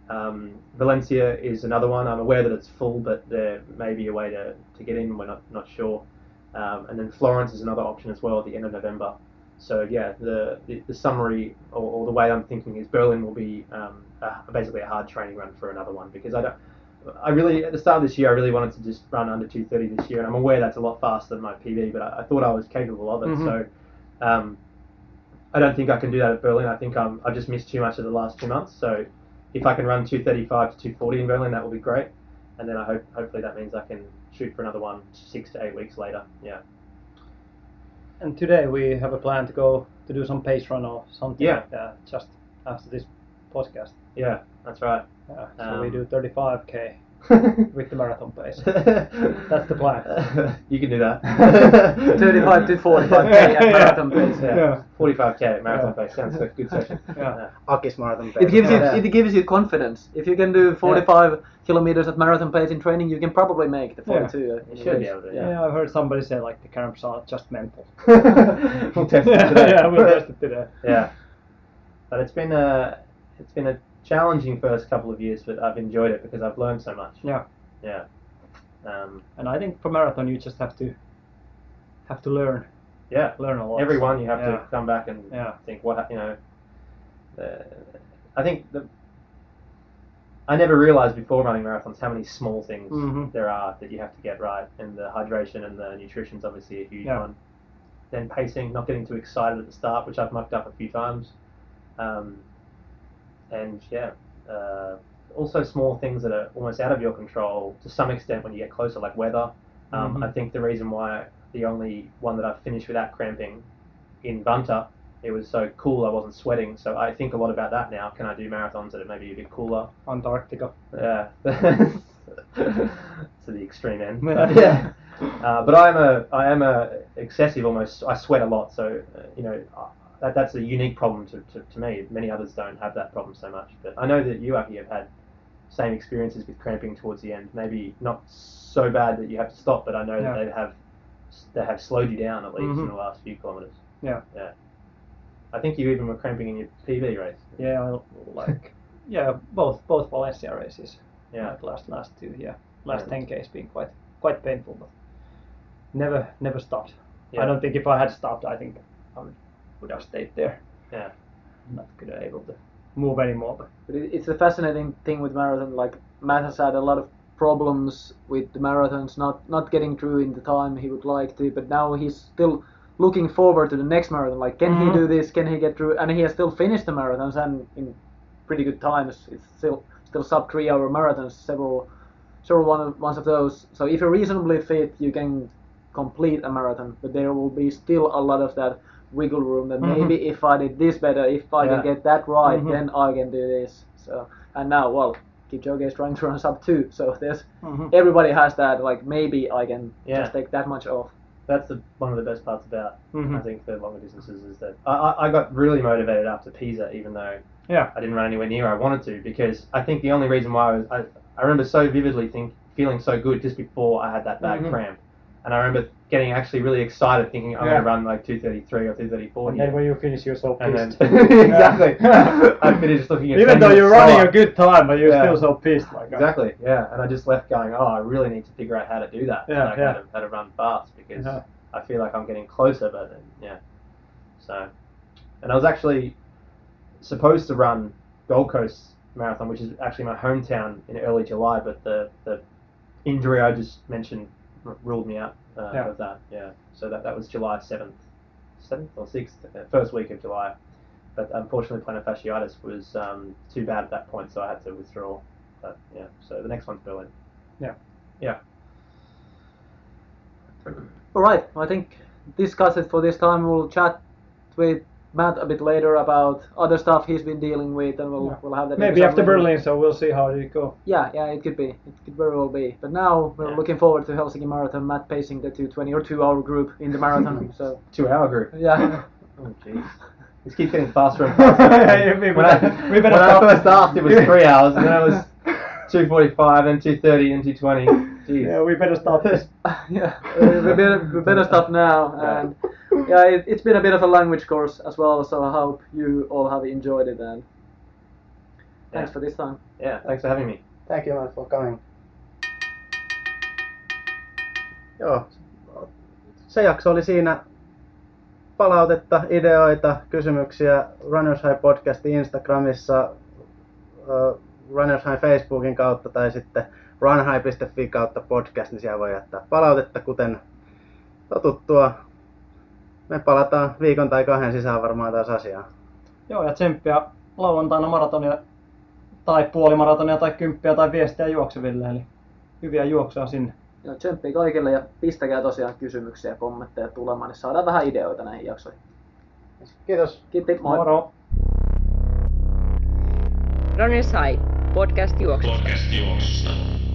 Um, Valencia is another one. I'm aware that it's full, but there may be a way to, to get in. We're not not sure. Um, and then Florence is another option as well at the end of November. So yeah, the the, the summary or, or the way I'm thinking is Berlin will be um, a, basically a hard training run for another one because I don't, I really at the start of this year I really wanted to just run under two thirty this year, and I'm aware that's a lot faster than my P B, but I, I thought I was capable of it. Mm-hmm. So um, I don't think I can do that at Berlin. I think I'm I just missed too much of the last two months. So if I can run two thirty-five to two forty in Berlin, that will be great. And then I hope hopefully that means I can shoot for another one six to eight weeks later. Yeah. And today we have a plan to go to do some pace run or something yeah. like that just after this podcast. Yeah, that's right. Yeah. So um, we do thirty-five k with the marathon pace. That's the plan. You can do that. thirty-five to forty-five k at marathon pace. Yeah. yeah. forty-five k at marathon yeah. pace. Sounds like a good session. Yeah. Aki's marathon pace. It gives you yeah. it gives you confidence. If you can do forty-five yeah. kilometers at marathon pace in training, you can probably make the forty-two. Yeah. Uh, you should be able to. Yeah. yeah, I've heard somebody say like the camps are just mental. We'll test it today. Yeah, we'll test it today. Yeah. But it's been a it's been a challenging first couple of years, but I've enjoyed it because I've learned so much. Yeah, yeah. Um, and I think for marathon, you just have to have to learn. Yeah, learn a lot. Every one you have yeah. to come back and yeah. think what you know. Uh, I think the I never realized before running marathons how many small things mm-hmm. there are that you have to get right, and the hydration and the nutrition's obviously a huge yeah. one. Then pacing, not getting too excited at the start, which I've mucked up a few times. Um, And yeah, uh, also small things that are almost out of your control to some extent when you get closer, like weather. Um, mm-hmm. I think the reason why the only one that I finished without cramping in Vantaa, it was so cool I wasn't sweating. So I think a lot about that now. Can I do marathons that are maybe a bit cooler? Antarctica. Yeah. To the extreme end. But, yeah. Uh, but I'm a I am a excessive almost. I sweat a lot, so uh, you know. I, That, that's a unique problem to, to, to me. Many others don't have that problem so much. But I know that you, Aki, have had same experiences with cramping towards the end. Maybe not so bad that you have to stop, but I know yeah. that they have they have slowed you down at least mm-hmm. in the last few kilometres. Yeah. Yeah. I think you even were cramping in your P B race. Yeah, I like yeah, both both Valencia races. Yeah. Like last last two, yeah. Last ten K's being quite quite painful, but never never stopped. Yeah. I don't think if I had stopped, I think I would have stayed there. Yeah, I'm not good able to move anymore. But, but it, it's a fascinating thing with marathon. Like Matt has had a lot of problems with the marathons, not not getting through in the time he would like to. But now he's still looking forward to the next marathon. Like, can mm-hmm. he do this? Can he get through? And he has still finished the marathons and in pretty good times. It's still still sub three hour marathons, several several one of, ones of those. So if you're reasonably fit, you can complete a marathon. But there will be still a lot of that wiggle room that mm-hmm. maybe if I did this better, if I yeah. can get that right, mm-hmm. then I can do this. So and now, well, Kipchoge is trying to run sub two. So there's mm-hmm. everybody has that. Like maybe I can yeah. just take that much off. That's the, one of the best parts about, mm-hmm. I think, the longer distances is that I, I got really motivated after Pisa, even though yeah. I didn't run anywhere near I wanted to, because I think the only reason why I was, I, I remember so vividly think, feeling so good just before I had that bad mm-hmm. cramp. And I remember getting actually really excited thinking I'm yeah. going to run like two thirty-three or two thirty-four. And then when you finish, you're so pissed. And then, exactly. I finished looking at even though you're running slower. A good time, but you're yeah. still so pissed. Like exactly, I, yeah. And I just left going, oh, I really need to figure out how to do that. Yeah, like, yeah. How, to, how to run fast because yeah. I feel like I'm getting closer, but then, yeah. So, and I was actually supposed to run Gold Coast Marathon, which is actually my hometown, in early July, but the, the injury I just mentioned ruled me out uh, yeah. of that, yeah. So that, that was July seventh, seventh or sixth, uh, first week of July. But unfortunately, plantar fasciitis was um, too bad at that point, so I had to withdraw. But yeah, so the next one's Berlin. Yeah, yeah. All right, I think this cuts it for this time. We'll chat with Matt a bit later about other stuff he's been dealing with, and we'll yeah. we'll have that maybe after later. Berlin. So we'll see how it goes. Yeah, yeah, it could be, it could very well be. But now we're yeah. looking forward to Helsinki Marathon. Matt pacing the two twenty or two-hour group in the marathon. So two-hour group. Yeah. Oh jeez. It's keep getting faster and faster. When I, we when I first asked, it was three hours, and then it was two forty-five, and two thirty, and two twenty. Jeez. Yeah, we better stop this. yeah, we better we better stop now. And yeah, it, it's been a bit of a language course as well, so I hope you all have enjoyed it, and thanks yeah. for this time. Yeah, thanks for having me. Thank you, man, for coming. Joo, se jakso oli siinä. Palautetta, ideoita, kysymyksiä Runners High podcastin Instagramissa, uh, Runners High Facebookin kautta tai sitten runhigh piste fi kautta podcast, niin siellä voi jättää palautetta, kuten totuttua. Me palataan viikon tai kahden sisään varmaan taas asiaan. Joo, ja tsemppiä lauantaina maratonia tai puolimaratonia tai kymppiä tai viestiä juokseville, eli hyviä juoksuja sinne. Joo, tsemppiä kaikille ja pistäkää tosiaan kysymyksiä ja kommentteja tulemaan, niin saadaan vähän ideoita näihin jaksoihin. Kiitos. Kiitti. Moi. Moro. Runners High, podcast juoksusta. Podcast juoksusta.